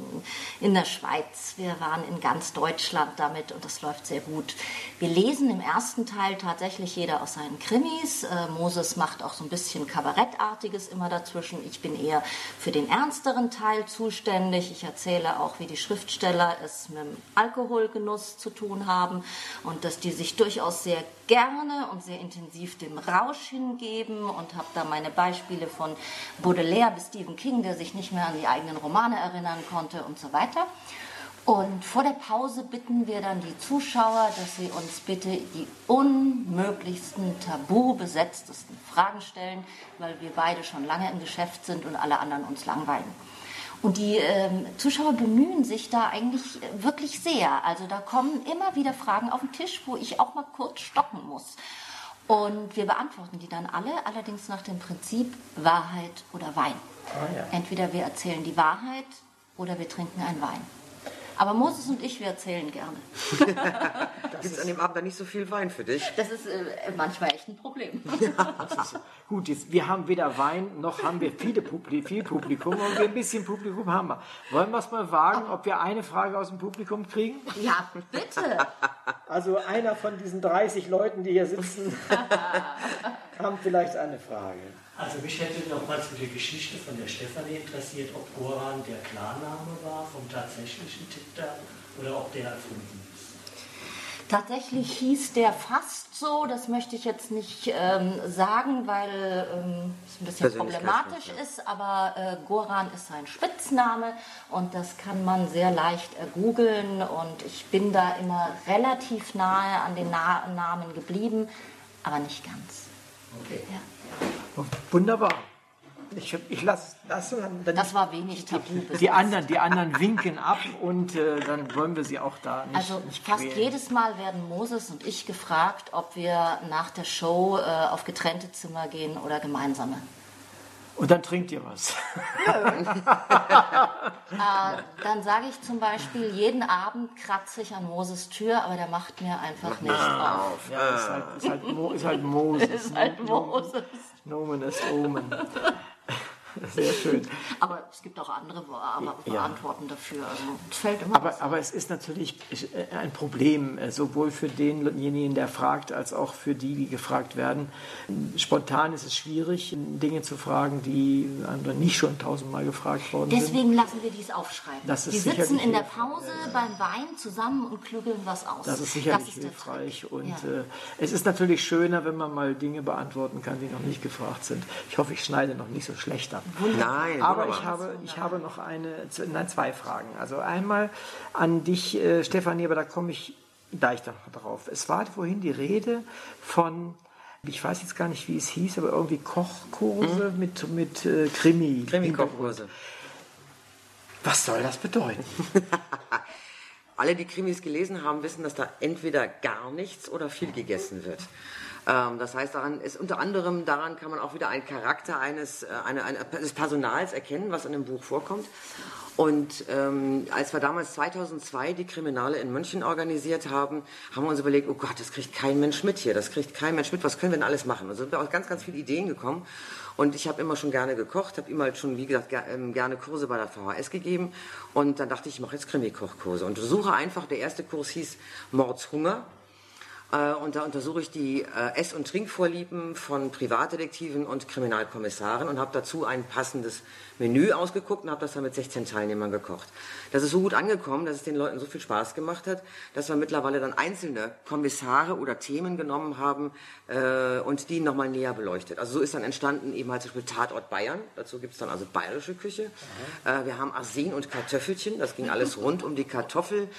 in der Schweiz, wir waren in ganz Deutschland damit und das läuft sehr gut. Wir lesen im ersten Teil tatsächlich jeder aus seinen Krimis. Moses macht auch so ein bisschen Kabarettartiges immer dazwischen. Ich bin eher für den ernsteren Teil zuständig. Ich erzähle auch, wie die Schriftsteller es mit dem Alkoholgenuss zu tun haben und dass die sich durchaus sehr gerne und sehr intensiv dem Rausch hingeben. Und habe da meine Beispiele von Baudelaire bis Stephen King, der sich nicht mehr an die eigenen Romane erinnern konnte und so weiter. Und vor der Pause bitten wir dann die Zuschauer, dass sie uns bitte die unmöglichsten, tabubesetztesten Fragen stellen, weil wir beide schon lange im Geschäft sind und alle anderen uns langweilen. Und die Zuschauer bemühen sich da eigentlich wirklich sehr. Also da kommen immer wieder Fragen auf den Tisch, wo ich auch mal kurz stocken muss. Und wir beantworten die dann alle, allerdings nach dem Prinzip Wahrheit oder Wein. Oh ja. Entweder wir erzählen die Wahrheit oder wir trinken einen Wein. Aber Moses und ich, wir erzählen gerne. Gibt es an dem Abend dann nicht so viel Wein für dich? Das ist manchmal echt ein Problem. Ja, das ist, gut, jetzt, wir haben weder Wein, noch haben wir viel Publikum und ein bisschen Publikum haben wir. Wollen wir es mal wagen, ob wir eine Frage aus dem Publikum kriegen? Ja, bitte. Also einer von diesen 30 Leuten, die hier sitzen, haben vielleicht eine Frage. Also mich hätte nochmal zu der Geschichte von der Stefanie interessiert, ob Goran der Klarname war vom tatsächlichen Tipter oder ob der erfunden ist. Tatsächlich hieß der fast so, das möchte ich jetzt nicht sagen, weil es ein bisschen problematisch ist, aber Goran ist sein Spitzname und das kann man sehr leicht googeln und ich bin da immer relativ nahe an den Namen geblieben, aber nicht ganz. Okay. Ja. Wunderbar. Ich lasse das. Dann das war wenig tabu. Die anderen winken ab und dann wollen wir sie auch da nicht. Also nicht fast quälen. Jedes Mal werden Moses und ich gefragt, ob wir nach der Show auf getrennte Zimmer gehen oder gemeinsame. Und dann trinkt ihr was. Dann sage ich zum Beispiel, jeden Abend kratze ich an Moses Tür, aber der macht mir einfach nicht auf. Ja, ist halt Moses. Ist halt Moses. Nomen ist Omen. Sehr schön. Aber es gibt auch andere Antworten dafür. Also, es fällt immer aber es ist natürlich ein Problem, sowohl für denjenigen, der fragt, als auch für die, die gefragt werden. Spontan ist es schwierig, Dinge zu fragen, die anderen nicht schon 1000-mal gefragt worden sind. Deswegen lassen wir dies aufschreiben. Die sitzen in der Pause beim Wein zusammen und klügeln was aus. Das ist sicherlich hilfreich. Und es ist natürlich schöner, wenn man mal Dinge beantworten kann, die noch nicht gefragt sind. Ich hoffe, ich schneide noch nicht so schlecht ab. Nein, aber ich habe noch zwei Fragen. Also einmal an dich, Stefanie, aber da komme ich gleich noch drauf. Es war vorhin die Rede von, ich weiß jetzt gar nicht, wie es hieß, aber irgendwie Kochkurse mit Krimi. Krimi-Kochkurse. Was soll das bedeuten? Alle, die Krimis gelesen haben, wissen, dass da entweder gar nichts oder viel gegessen wird. Das heißt, unter anderem daran kann man auch wieder einen Charakter eines Personals erkennen, was in dem Buch vorkommt. Und als wir damals 2002 die Kriminale in München organisiert haben, haben wir uns überlegt, oh Gott, das kriegt kein Mensch mit hier, was können wir denn alles machen? Also sind wir auf ganz, ganz viele Ideen gekommen. Und ich habe immer schon gerne gekocht, habe immer halt schon, wie gesagt, gerne Kurse bei der VHS gegeben. Und dann dachte ich, ich mache jetzt Krimi-Kochkurse. Und suche einfach, der erste Kurs hieß Mordshunger. Und da untersuche ich die Ess- und Trinkvorlieben von Privatdetektiven und Kriminalkommissaren und habe dazu ein passendes Menü ausgeguckt und habe das dann mit 16 Teilnehmern gekocht. Das ist so gut angekommen, dass es den Leuten so viel Spaß gemacht hat, dass wir mittlerweile dann einzelne Kommissare oder Themen genommen haben und die nochmal näher beleuchtet. Also so ist dann entstanden eben halt zum Beispiel Tatort Bayern, dazu gibt es dann also bayerische Küche. Wir haben Arsen und Kartoffelchen, das ging alles rund um die Kartoffel.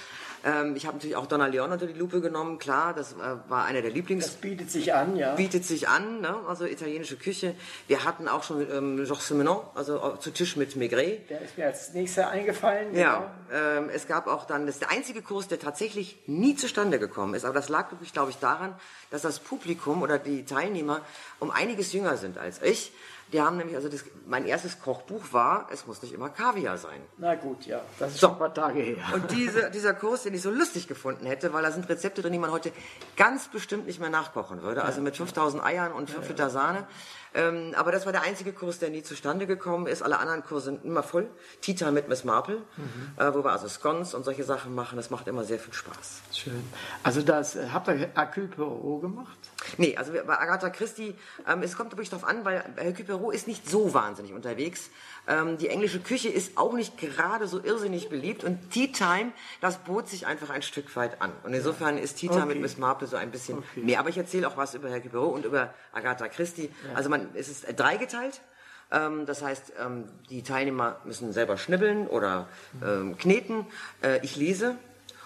Ich habe natürlich auch Dona Leon unter die Lupe genommen, klar, das war einer der Lieblings... Das bietet sich an, ja. Bietet sich an, ne? Also italienische Küche. Wir hatten auch schon Georges Simenon, also zu Tisch mit Maigret. Der ist mir als nächster eingefallen. Ja, genau. Es gab auch dann, das ist der einzige Kurs, der tatsächlich nie zustande gekommen ist, aber das lag wirklich, glaube ich, daran, dass das Publikum oder die Teilnehmer um einiges jünger sind als ich. Die haben nämlich, also mein erstes Kochbuch war, es muss nicht immer Kaviar sein. Na gut, ja, das ist so. Schon ein paar Tage her. Und dieser Kurs, den ich so lustig gefunden hätte, weil da sind Rezepte drin, die man heute ganz bestimmt nicht mehr nachkochen würde. Ja. Also mit 5000 Eiern und 5 Liter Sahne. Aber das war der einzige Kurs, der nie zustande gekommen ist. Alle anderen Kurse sind immer voll. Tea Time mit Miss Marple, wo wir also Scones und solche Sachen machen. Das macht immer sehr viel Spaß. Schön. Also habt ihr Hercule Poirot gemacht? Nee, also bei Agatha Christie, es kommt wirklich darauf an, weil Hercule Poirot ist nicht so wahnsinnig unterwegs. Die englische Küche ist auch nicht gerade so irrsinnig beliebt. Und Tea Time, das bot sich einfach ein Stück weit an. Und insofern ist Tea Time mit Miss Marple so ein bisschen mehr. Aber ich erzähle auch was über Hercule Poirot und über Agatha Christie. Ja. Also es ist dreigeteilt. Das heißt, die Teilnehmer müssen selber schnibbeln oder kneten. Ich lese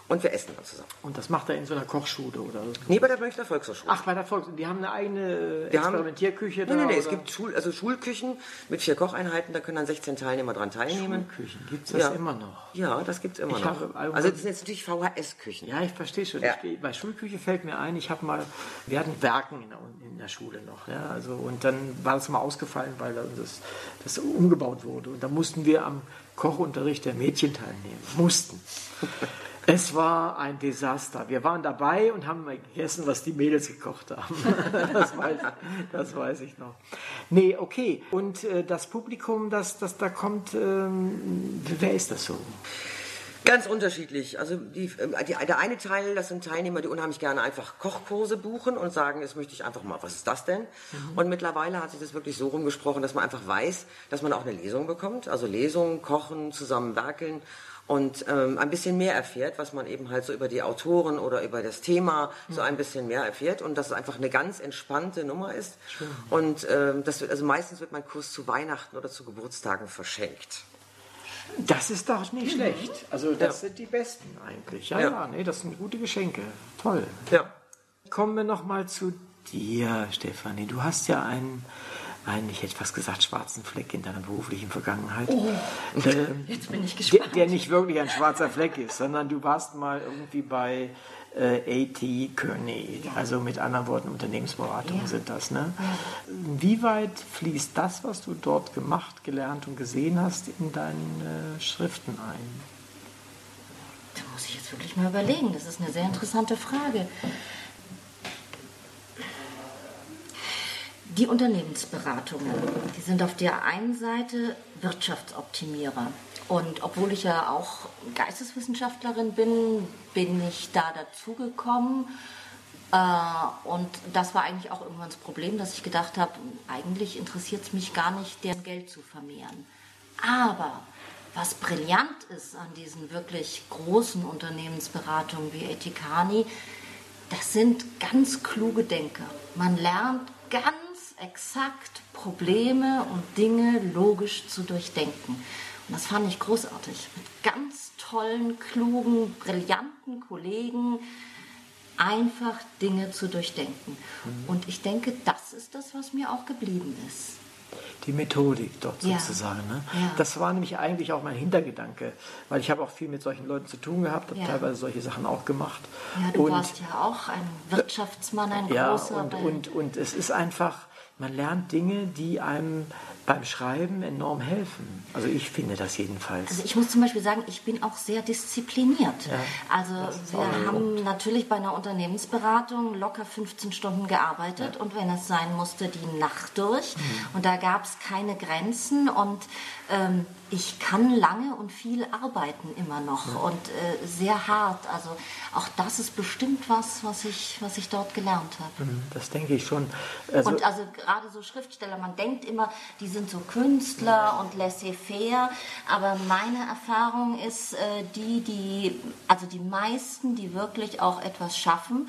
und wir essen dann zusammen. Und das macht er in so einer Kochschule oder so? Nee, bei der Münchner Volkshochschule. Ach, bei der Volkshochschule. Die haben eine eigene Experimentierküche? Nein, es gibt Schulküchen mit 4 Kocheinheiten, da können dann 16 Teilnehmer dran teilnehmen. Schulküchen, gibt es das immer noch? Ja, das gibt es immer noch. Also das sind jetzt natürlich VHS-Küchen. Ja, ich verstehe schon. Ja. Bei Schulküche fällt mir ein, wir hatten Werken in der Schule noch. Ja? Also, und dann war das mal ausgefallen, weil das umgebaut wurde. Und da mussten wir am Kochunterricht der Mädchen teilnehmen. Mussten. Es war ein Desaster. Wir waren dabei und haben gegessen, was die Mädels gekocht haben. Das weiß ich noch. Nee, okay. Und das Publikum, das da kommt, wer ist das so? Ganz unterschiedlich. Also der eine Teil, das sind Teilnehmer, die unheimlich gerne einfach Kochkurse buchen und sagen, jetzt möchte ich einfach mal, was ist das denn? Und mittlerweile hat sich das wirklich so rumgesprochen, dass man einfach weiß, dass man auch eine Lesung bekommt. Also Lesungen, Kochen, zusammen werkeln. Und ein bisschen mehr erfährt, was man eben halt so über die Autoren oder über das Thema so ein bisschen mehr erfährt. Und dass es einfach eine ganz entspannte Nummer ist. Schön. Und meistens wird mein Kurs zu Weihnachten oder zu Geburtstagen verschenkt. Das ist doch nicht schlecht. Also das sind die besten eigentlich. Ja, das sind gute Geschenke. Toll. Ja. Kommen wir nochmal zu dir, Stefanie. Du hast ja ich hätte fast gesagt, schwarzen Fleck in deiner beruflichen Vergangenheit. Oh, jetzt bin ich gespannt. Der nicht wirklich ein schwarzer Fleck ist, sondern du warst mal irgendwie bei AT Kearney, also mit anderen Worten Unternehmensberatung sind das. Ne? Ja. Inwieweit fließt das, was du dort gemacht, gelernt und gesehen hast, in deinen Schriften ein? Da muss ich jetzt wirklich mal überlegen, das ist eine sehr interessante Frage. Die Unternehmensberatungen, die sind auf der einen Seite Wirtschaftsoptimierer. Und obwohl ich ja auch Geisteswissenschaftlerin bin, bin ich da dazugekommen. Und das war eigentlich auch irgendwann das Problem, dass ich gedacht habe, eigentlich interessiert es mich gar nicht, deren Geld zu vermehren. Aber was brillant ist an diesen wirklich großen Unternehmensberatungen wie AT Kearney, das sind ganz kluge Denker. Man lernt ganz exakt Probleme und Dinge logisch zu durchdenken. Und das fand ich großartig. Mit ganz tollen, klugen, brillanten Kollegen einfach Dinge zu durchdenken. Und ich denke, das ist das, was mir auch geblieben ist. Die Methodik dort sozusagen. Ne? Ja. Das war nämlich eigentlich auch mein Hintergedanke, weil ich habe auch viel mit solchen Leuten zu tun gehabt, habe teilweise solche Sachen auch gemacht. Ja, du warst ja auch ein Wirtschaftsmann, ein großer. Und es ist einfach, man lernt Dinge, die einem beim Schreiben enorm helfen. Also ich finde das jedenfalls. Also ich muss zum Beispiel sagen, ich bin auch sehr diszipliniert. Ja, also wir haben natürlich bei einer Unternehmensberatung locker 15 Stunden gearbeitet und wenn es sein musste, die Nacht durch. Und da gab es keine Grenzen und ich kann lange und viel arbeiten immer noch und sehr hart. Also auch das ist bestimmt was ich dort gelernt habe. Das denke ich schon. Also und also gerade so Schriftsteller, man denkt immer, die sind so Künstler und laissez-faire, aber meine Erfahrung ist, die meisten, die wirklich auch etwas schaffen,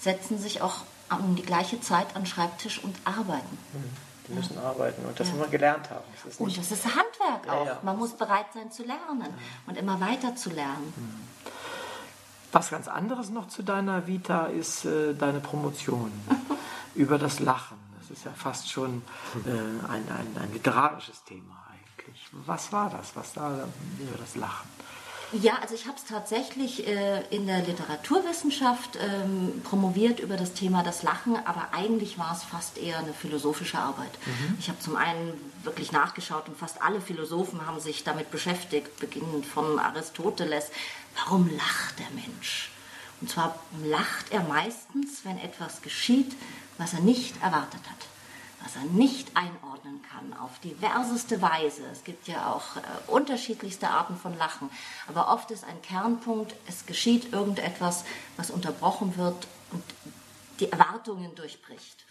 setzen sich auch um die gleiche Zeit an den Schreibtisch und arbeiten. Die müssen arbeiten und das immer gelernt haben. Das ist nicht, und das ist Handwerk auch. Ja, ja. Man muss bereit sein zu lernen und immer weiter zu lernen. Was ganz anderes noch zu deiner Vita ist deine Promotion über das Lachen. Das ist ja fast schon ein literarisches Thema eigentlich. Was war das? Was war über das Lachen? Ja, also ich habe es tatsächlich in der Literaturwissenschaft promoviert über das Thema das Lachen, aber eigentlich war es fast eher eine philosophische Arbeit. Ich habe zum einen wirklich nachgeschaut und fast alle Philosophen haben sich damit beschäftigt, beginnend von Aristoteles. Warum lacht der Mensch? Und zwar lacht er meistens, wenn etwas geschieht, was er nicht erwartet hat, was er nicht einordnen kann, auf diverseste Weise. Es gibt ja auch unterschiedlichste Arten von Lachen, aber oft ist ein Kernpunkt, es geschieht irgendetwas, was unterbrochen wird und die Erwartungen durchbricht.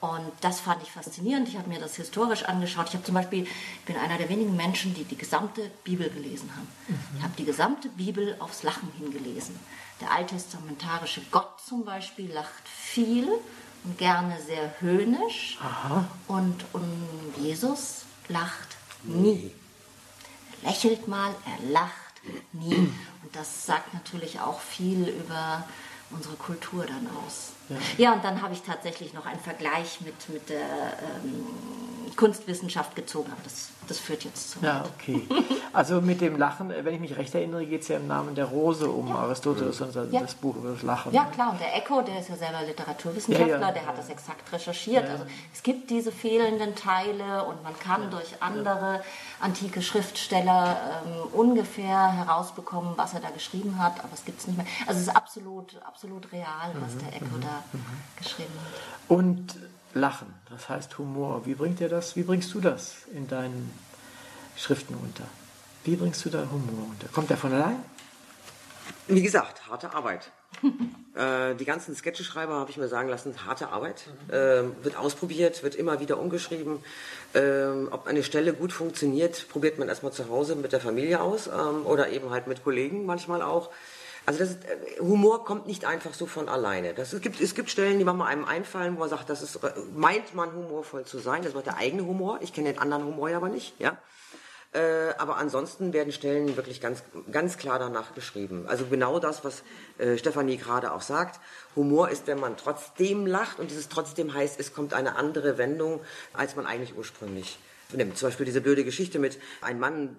Und das fand ich faszinierend. Ich habe mir das historisch angeschaut. Ich habe zum Beispiel, ich bin einer der wenigen Menschen, die die gesamte Bibel gelesen haben. Ich habe die gesamte Bibel aufs Lachen hingelesen. Der alttestamentarische Gott zum Beispiel lacht viel und gerne sehr höhnisch. Und Jesus lacht nie. Er lächelt mal, er lacht nie. Und das sagt natürlich auch viel über unsere Kultur dann aus. Ja, und dann habe ich tatsächlich noch einen Vergleich mit der Kunstwissenschaft gezogen, aber das führt jetzt zu weit. Ja, okay. Also mit dem Lachen, wenn ich mich recht erinnere, geht es ja im Namen der Rose um Aristoteles und das Buch über das Lachen. Ja, klar, und der Eco, der ist ja selber Literaturwissenschaftler, der hat das exakt recherchiert. Also es gibt diese fehlenden Teile und man kann durch andere antike Schriftsteller ungefähr herausbekommen, was er da geschrieben hat, aber es gibt es nicht mehr. Also es ist absolut real, was der Eco da geschrieben hat. Und Lachen, das heißt Humor. Wie bringst du das in deinen Schriften unter? Wie bringst du da Humor unter? Kommt der von allein? Wie gesagt, harte Arbeit. Die ganzen Sketcheschreiber, habe ich mir sagen lassen, harte Arbeit. Wird ausprobiert, wird immer wieder umgeschrieben. Ob eine Stelle gut funktioniert, probiert man erstmal zu Hause mit der Familie aus oder eben halt mit Kollegen manchmal auch. Also Humor kommt nicht einfach so von alleine. Es gibt Stellen, die man einem einfallen, wo man sagt, meint man humorvoll zu sein. Das war der eigene Humor. Ich kenne den anderen Humor ja aber nicht. Ja? Aber ansonsten werden Stellen wirklich ganz, ganz klar danach geschrieben. Also genau das, was Stefanie gerade auch sagt. Humor ist, wenn man trotzdem lacht. Und dieses trotzdem heißt, es kommt eine andere Wendung, als man eigentlich ursprünglich nimmt. Zum Beispiel diese blöde Geschichte mit einem Mann,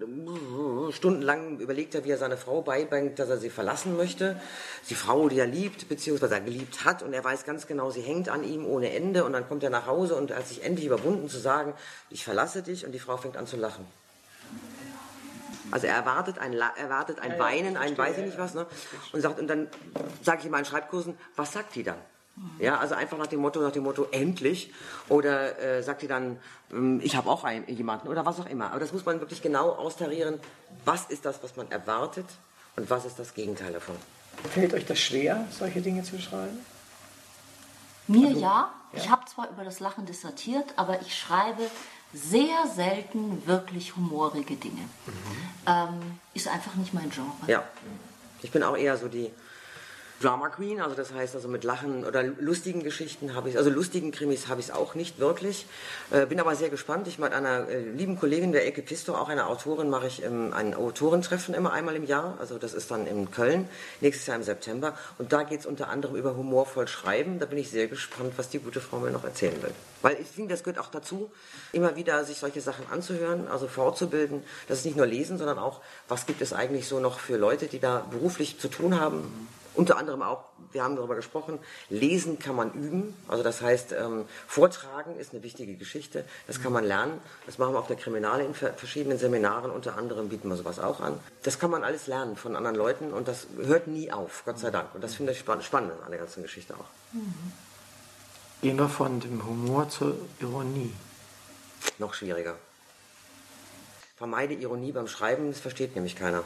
stundenlang überlegt er, wie er seine Frau beibringt, dass er sie verlassen möchte. Die Frau, die er liebt, beziehungsweise er geliebt hat, und er weiß ganz genau, sie hängt an ihm ohne Ende, und dann kommt er nach Hause und hat sich endlich überwunden zu sagen, ich verlasse dich, und die Frau fängt an zu lachen. Also er erwartet ein Weinen, ein weiß ich nicht was, ne? Und dann sage ich immer in Schreibkursen, was sagt die dann? Ja, also einfach nach dem Motto, endlich. Oder sagt ihr dann, ich habe auch jemanden oder was auch immer. Aber das muss man wirklich genau austarieren. Was ist das, was man erwartet, und was ist das Gegenteil davon? Fällt euch das schwer, solche Dinge zu schreiben? Mir ja. Ich habe zwar über das Lachen dissertiert, aber ich schreibe sehr selten wirklich humorige Dinge. Ist einfach nicht mein Genre. Ja, ich bin auch eher so die Drama Queen, also das heißt, also mit Lachen oder lustigen Geschichten lustigen Krimis habe ich es auch nicht wirklich. Bin aber sehr gespannt. Ich mit einer lieben Kollegin, der Elke Pisto, auch einer Autorin, mache ich ein Autorentreffen immer einmal im Jahr. Also das ist dann in Köln, nächstes Jahr im September. Und da geht es unter anderem über humorvoll Schreiben. Da bin ich sehr gespannt, was die gute Frau mir noch erzählen will. Weil ich finde, das gehört auch dazu, immer wieder sich solche Sachen anzuhören, also fortzubilden. Das ist nicht nur Lesen, sondern auch, was gibt es eigentlich so noch für Leute, die da beruflich zu tun haben. Unter anderem auch, wir haben darüber gesprochen, Lesen kann man üben. Also das heißt, Vortragen ist eine wichtige Geschichte. Das kann man lernen. Das machen wir auf der Kriminale in verschiedenen Seminaren. Unter anderem bieten wir sowas auch an. Das kann man alles lernen von anderen Leuten. Und das hört nie auf, Gott sei Dank. Und das finde ich spannend an der ganzen Geschichte auch. Gehen wir von dem Humor zur Ironie. Noch schwieriger. Vermeide Ironie beim Schreiben, das versteht nämlich keiner.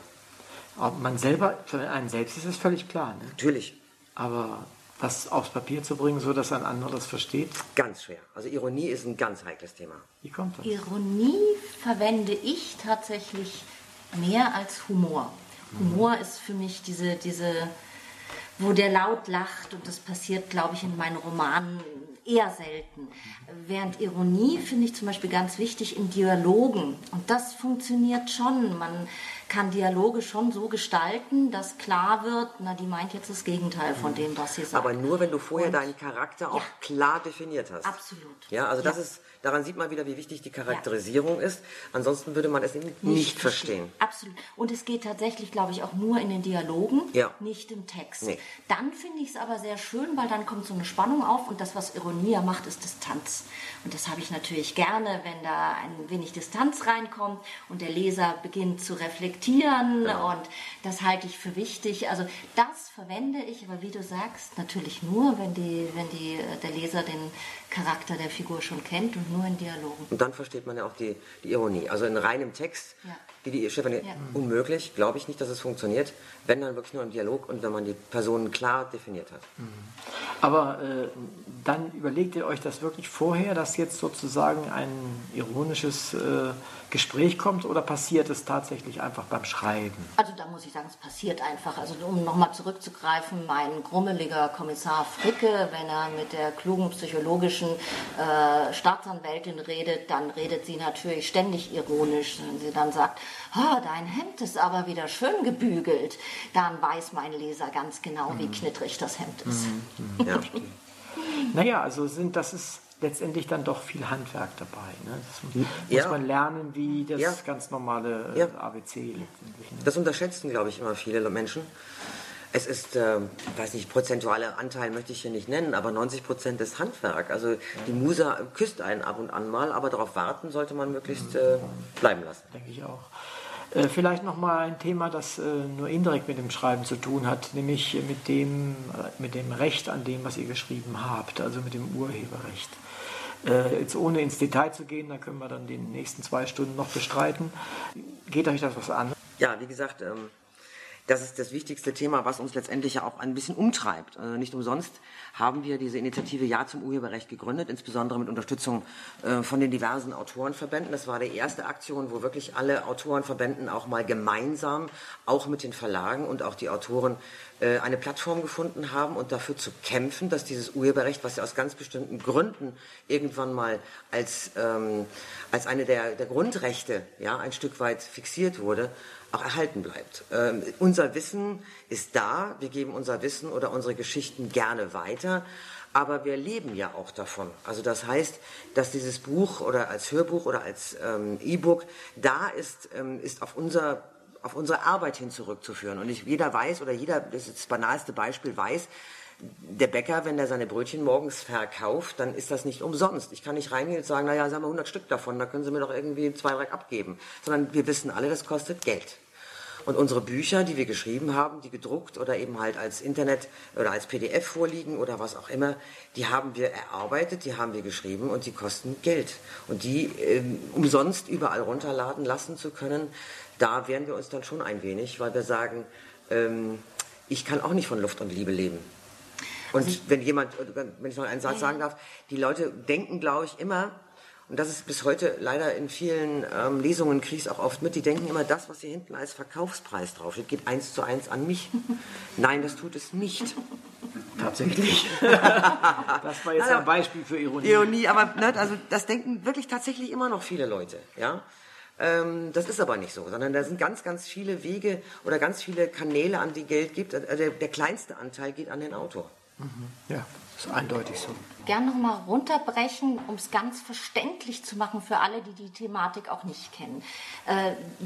Aber man selber, für einen selbst ist es völlig klar. Ne? Natürlich. Aber das aufs Papier zu bringen, so dass ein anderer das versteht? Ganz schwer. Also Ironie ist ein ganz heikles Thema. Wie kommt das? Ironie verwende ich tatsächlich mehr als Humor. Humor ist für mich diese wo der laut lacht, und das passiert, glaube ich, in meinen Romanen eher selten. Während Ironie finde ich zum Beispiel ganz wichtig in Dialogen, und das funktioniert schon. Man kann Dialoge schon so gestalten, dass klar wird, na, die meint jetzt das Gegenteil von dem, was sie sagt. Aber nur, wenn du vorher deinen Charakter auch klar definiert hast. Absolut. Ja, also das ist, daran sieht man wieder, wie wichtig die Charakterisierung ist. Ansonsten würde man es eben nicht verstehen. Absolut. Und es geht tatsächlich, glaube ich, auch nur in den Dialogen, nicht im Text. Nee. Dann finde ich es aber sehr schön, weil dann kommt so eine Spannung auf, und das, was Ironie macht, ist Distanz. Und das habe ich natürlich gerne, wenn da ein wenig Distanz reinkommt und der Leser beginnt zu reflektieren, und das halte ich für wichtig. Also das verwende ich, aber wie du sagst, natürlich nur, wenn der Leser den Charakter der Figur schon kennt, und nur in Dialogen. Und dann versteht man ja auch die Ironie. Also in reinem Text, die Stefanie, unmöglich, glaube ich nicht, dass es funktioniert, wenn dann wirklich nur im Dialog und wenn man die Personen klar definiert hat. Aber dann überlegt ihr euch das wirklich vorher, dass jetzt sozusagen ein ironisches Gespräch kommt, oder passiert es tatsächlich einfach beim Schreiben? Also da muss ich sagen, es passiert einfach. Also um nochmal zurückzugreifen, mein grummeliger Kommissar Fricke, wenn er mit der klugen psychologischen Staatsanwältin redet, dann redet sie natürlich ständig ironisch. Wenn sie dann sagt, oh, dein Hemd ist aber wieder schön gebügelt, dann weiß mein Leser ganz genau, wie knittrig das Hemd ist. Ja. Naja, also das ist letztendlich dann doch viel Handwerk dabei. Ne? Das muss man lernen, wie das ganz normale ABC letztendlich. Ne? Das unterschätzen, glaube ich, immer viele Menschen. Es ist, weiß nicht, prozentuale Anteil möchte ich hier nicht nennen, aber 90% ist Handwerk. Also die Musa küsst einen ab und an mal, aber darauf warten sollte man möglichst bleiben lassen. Denke ich auch. Vielleicht nochmal ein Thema, das nur indirekt mit dem Schreiben zu tun hat, nämlich mit dem Recht an dem, was ihr geschrieben habt, also mit dem Urheberrecht. Jetzt ohne ins Detail zu gehen, da können wir dann die nächsten 2 Stunden noch bestreiten. Geht euch das was an? Ja, wie gesagt, das ist das wichtigste Thema, was uns letztendlich ja auch ein bisschen umtreibt. Also nicht umsonst haben wir diese Initiative Ja zum Urheberrecht gegründet, insbesondere mit Unterstützung von den diversen Autorenverbänden. Das war die erste Aktion, wo wirklich alle Autorenverbänden auch mal gemeinsam, auch mit den Verlagen und auch die Autoren, eine Plattform gefunden haben und dafür zu kämpfen, dass dieses Urheberrecht, was ja aus ganz bestimmten Gründen irgendwann mal als eine der Grundrechte ein Stück weit fixiert wurde, auch erhalten bleibt. Unser Wissen ist da, wir geben unser Wissen oder unsere Geschichten gerne weiter, aber wir leben ja auch davon. Also das heißt, dass dieses Buch oder als Hörbuch oder als E-Book da ist, ist auf unsere Arbeit hin zurückzuführen. Und jeder weiß, oder jeder, das ist das banalste Beispiel, weiß, der Bäcker, wenn der seine Brötchen morgens verkauft, dann ist das nicht umsonst. Ich kann nicht reingehen und sagen, naja, sie haben 100 Stück davon, da können Sie mir doch irgendwie 2, 3 abgeben. Sondern wir wissen alle, das kostet Geld. Und unsere Bücher, die wir geschrieben haben, die gedruckt oder eben halt als Internet oder als PDF vorliegen oder was auch immer, die haben wir erarbeitet, die haben wir geschrieben und die kosten Geld. Und die umsonst überall runterladen lassen zu können, da wehren wir uns dann schon ein wenig, weil wir sagen, ich kann auch nicht von Luft und Liebe leben. Und wenn ich noch einen Satz sagen darf, die Leute denken, glaube ich, immer, und das ist bis heute leider in vielen Lesungen, kriege ich es auch oft mit, die denken immer, das, was hier hinten als Verkaufspreis draufsteht, geht 1:1 an mich. Nein, das tut es nicht. Tatsächlich. Das war jetzt ein Beispiel für Ironie. Ironie, aber ne, also das denken wirklich tatsächlich immer noch viele Leute, ja. Das ist aber nicht so, sondern da sind ganz, ganz viele Wege oder ganz viele Kanäle, an die Geld gibt. Der kleinste Anteil geht an den Autor. Ja, das ist eindeutig so. Gern nochmal runterbrechen, um es ganz verständlich zu machen für alle, die die Thematik auch nicht kennen.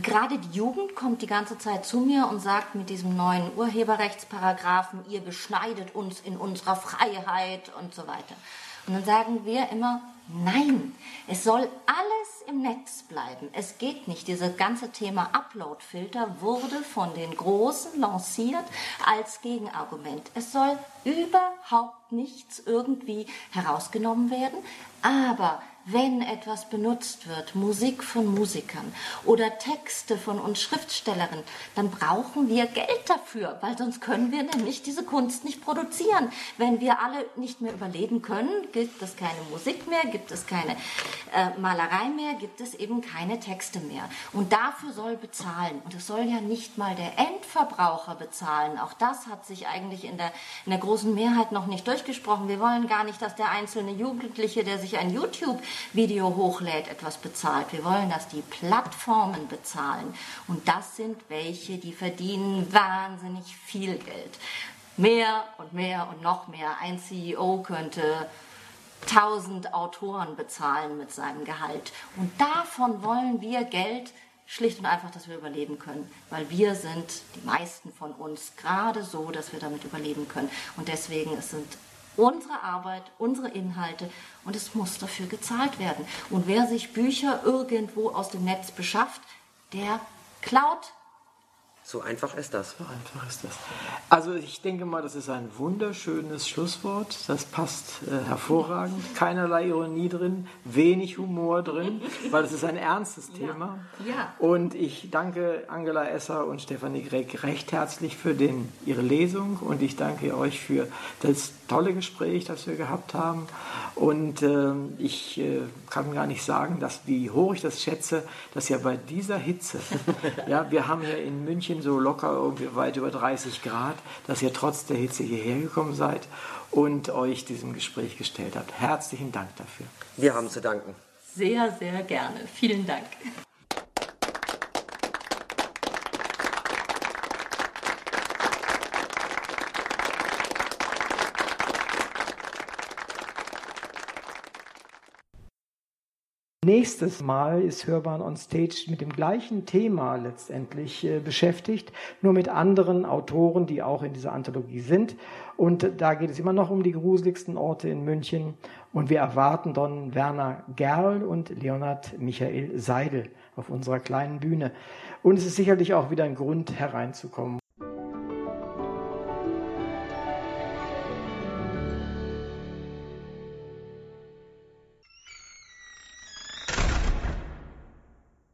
Gerade die Jugend kommt die ganze Zeit zu mir und sagt mit diesem neuen Urheberrechtsparagrafen, ihr beschneidet uns in unserer Freiheit und so weiter. Und dann sagen wir immer, nein, es soll alles im Netz bleiben. Es geht nicht. Dieses ganze Thema Upload-Filter wurde von den Großen lanciert als Gegenargument. Es soll überhaupt nichts irgendwie herausgenommen werden, aber wenn etwas benutzt wird, Musik von Musikern oder Texte von uns Schriftstellerinnen, dann brauchen wir Geld dafür, weil sonst können wir nämlich diese Kunst nicht produzieren. Wenn wir alle nicht mehr überleben können, gibt es keine Musik mehr, gibt es keine Malerei mehr, gibt es eben keine Texte mehr. Und dafür soll bezahlen. Und es soll ja nicht mal der Endverbraucher bezahlen. Auch das hat sich eigentlich in der großen Mehrheit noch nicht durchgesprochen. Wir wollen gar nicht, dass der einzelne Jugendliche, der sich ein YouTube-Video hochlädt, etwas bezahlt. Wir wollen, dass die Plattformen bezahlen. Und das sind welche, die verdienen wahnsinnig viel Geld. Mehr und mehr und noch mehr. Ein CEO könnte 1000 Autoren bezahlen mit seinem Gehalt. Und davon wollen wir Geld, schlicht und einfach, dass wir überleben können. Weil wir sind, die meisten von uns, gerade so, dass wir damit überleben können. Und deswegen sind unsere Arbeit, unsere Inhalte und es muss dafür gezahlt werden. Und wer sich Bücher irgendwo aus dem Netz beschafft, der klaut. So einfach ist das. So einfach ist das. Also ich denke mal, das ist ein wunderschönes Schlusswort. Das passt hervorragend. Keinerlei Ironie drin, wenig Humor drin, weil es ist ein ernstes Thema. Ja. Und ich danke Angela Esser und Stefanie Gregg recht herzlich für ihre Lesung und ich danke euch für das tolle Gespräch, das wir gehabt haben. Und ich kann gar nicht sagen, wie hoch ich das schätze, dass ja bei dieser Hitze, ja, wir haben hier in München so locker irgendwie weit über 30 Grad, dass ihr trotz der Hitze hierher gekommen seid und euch diesem Gespräch gestellt habt. Herzlichen Dank dafür. Wir haben zu danken. Sehr, sehr gerne. Vielen Dank. Nächstes Mal ist Hörbahn on Stage mit dem gleichen Thema letztendlich beschäftigt, nur mit anderen Autoren, die auch in dieser Anthologie sind. Und da geht es immer noch um die gruseligsten Orte in München. Und wir erwarten dann Werner Gerl und Leonhard Michael Seidel auf unserer kleinen Bühne. Und es ist sicherlich auch wieder ein Grund, hereinzukommen.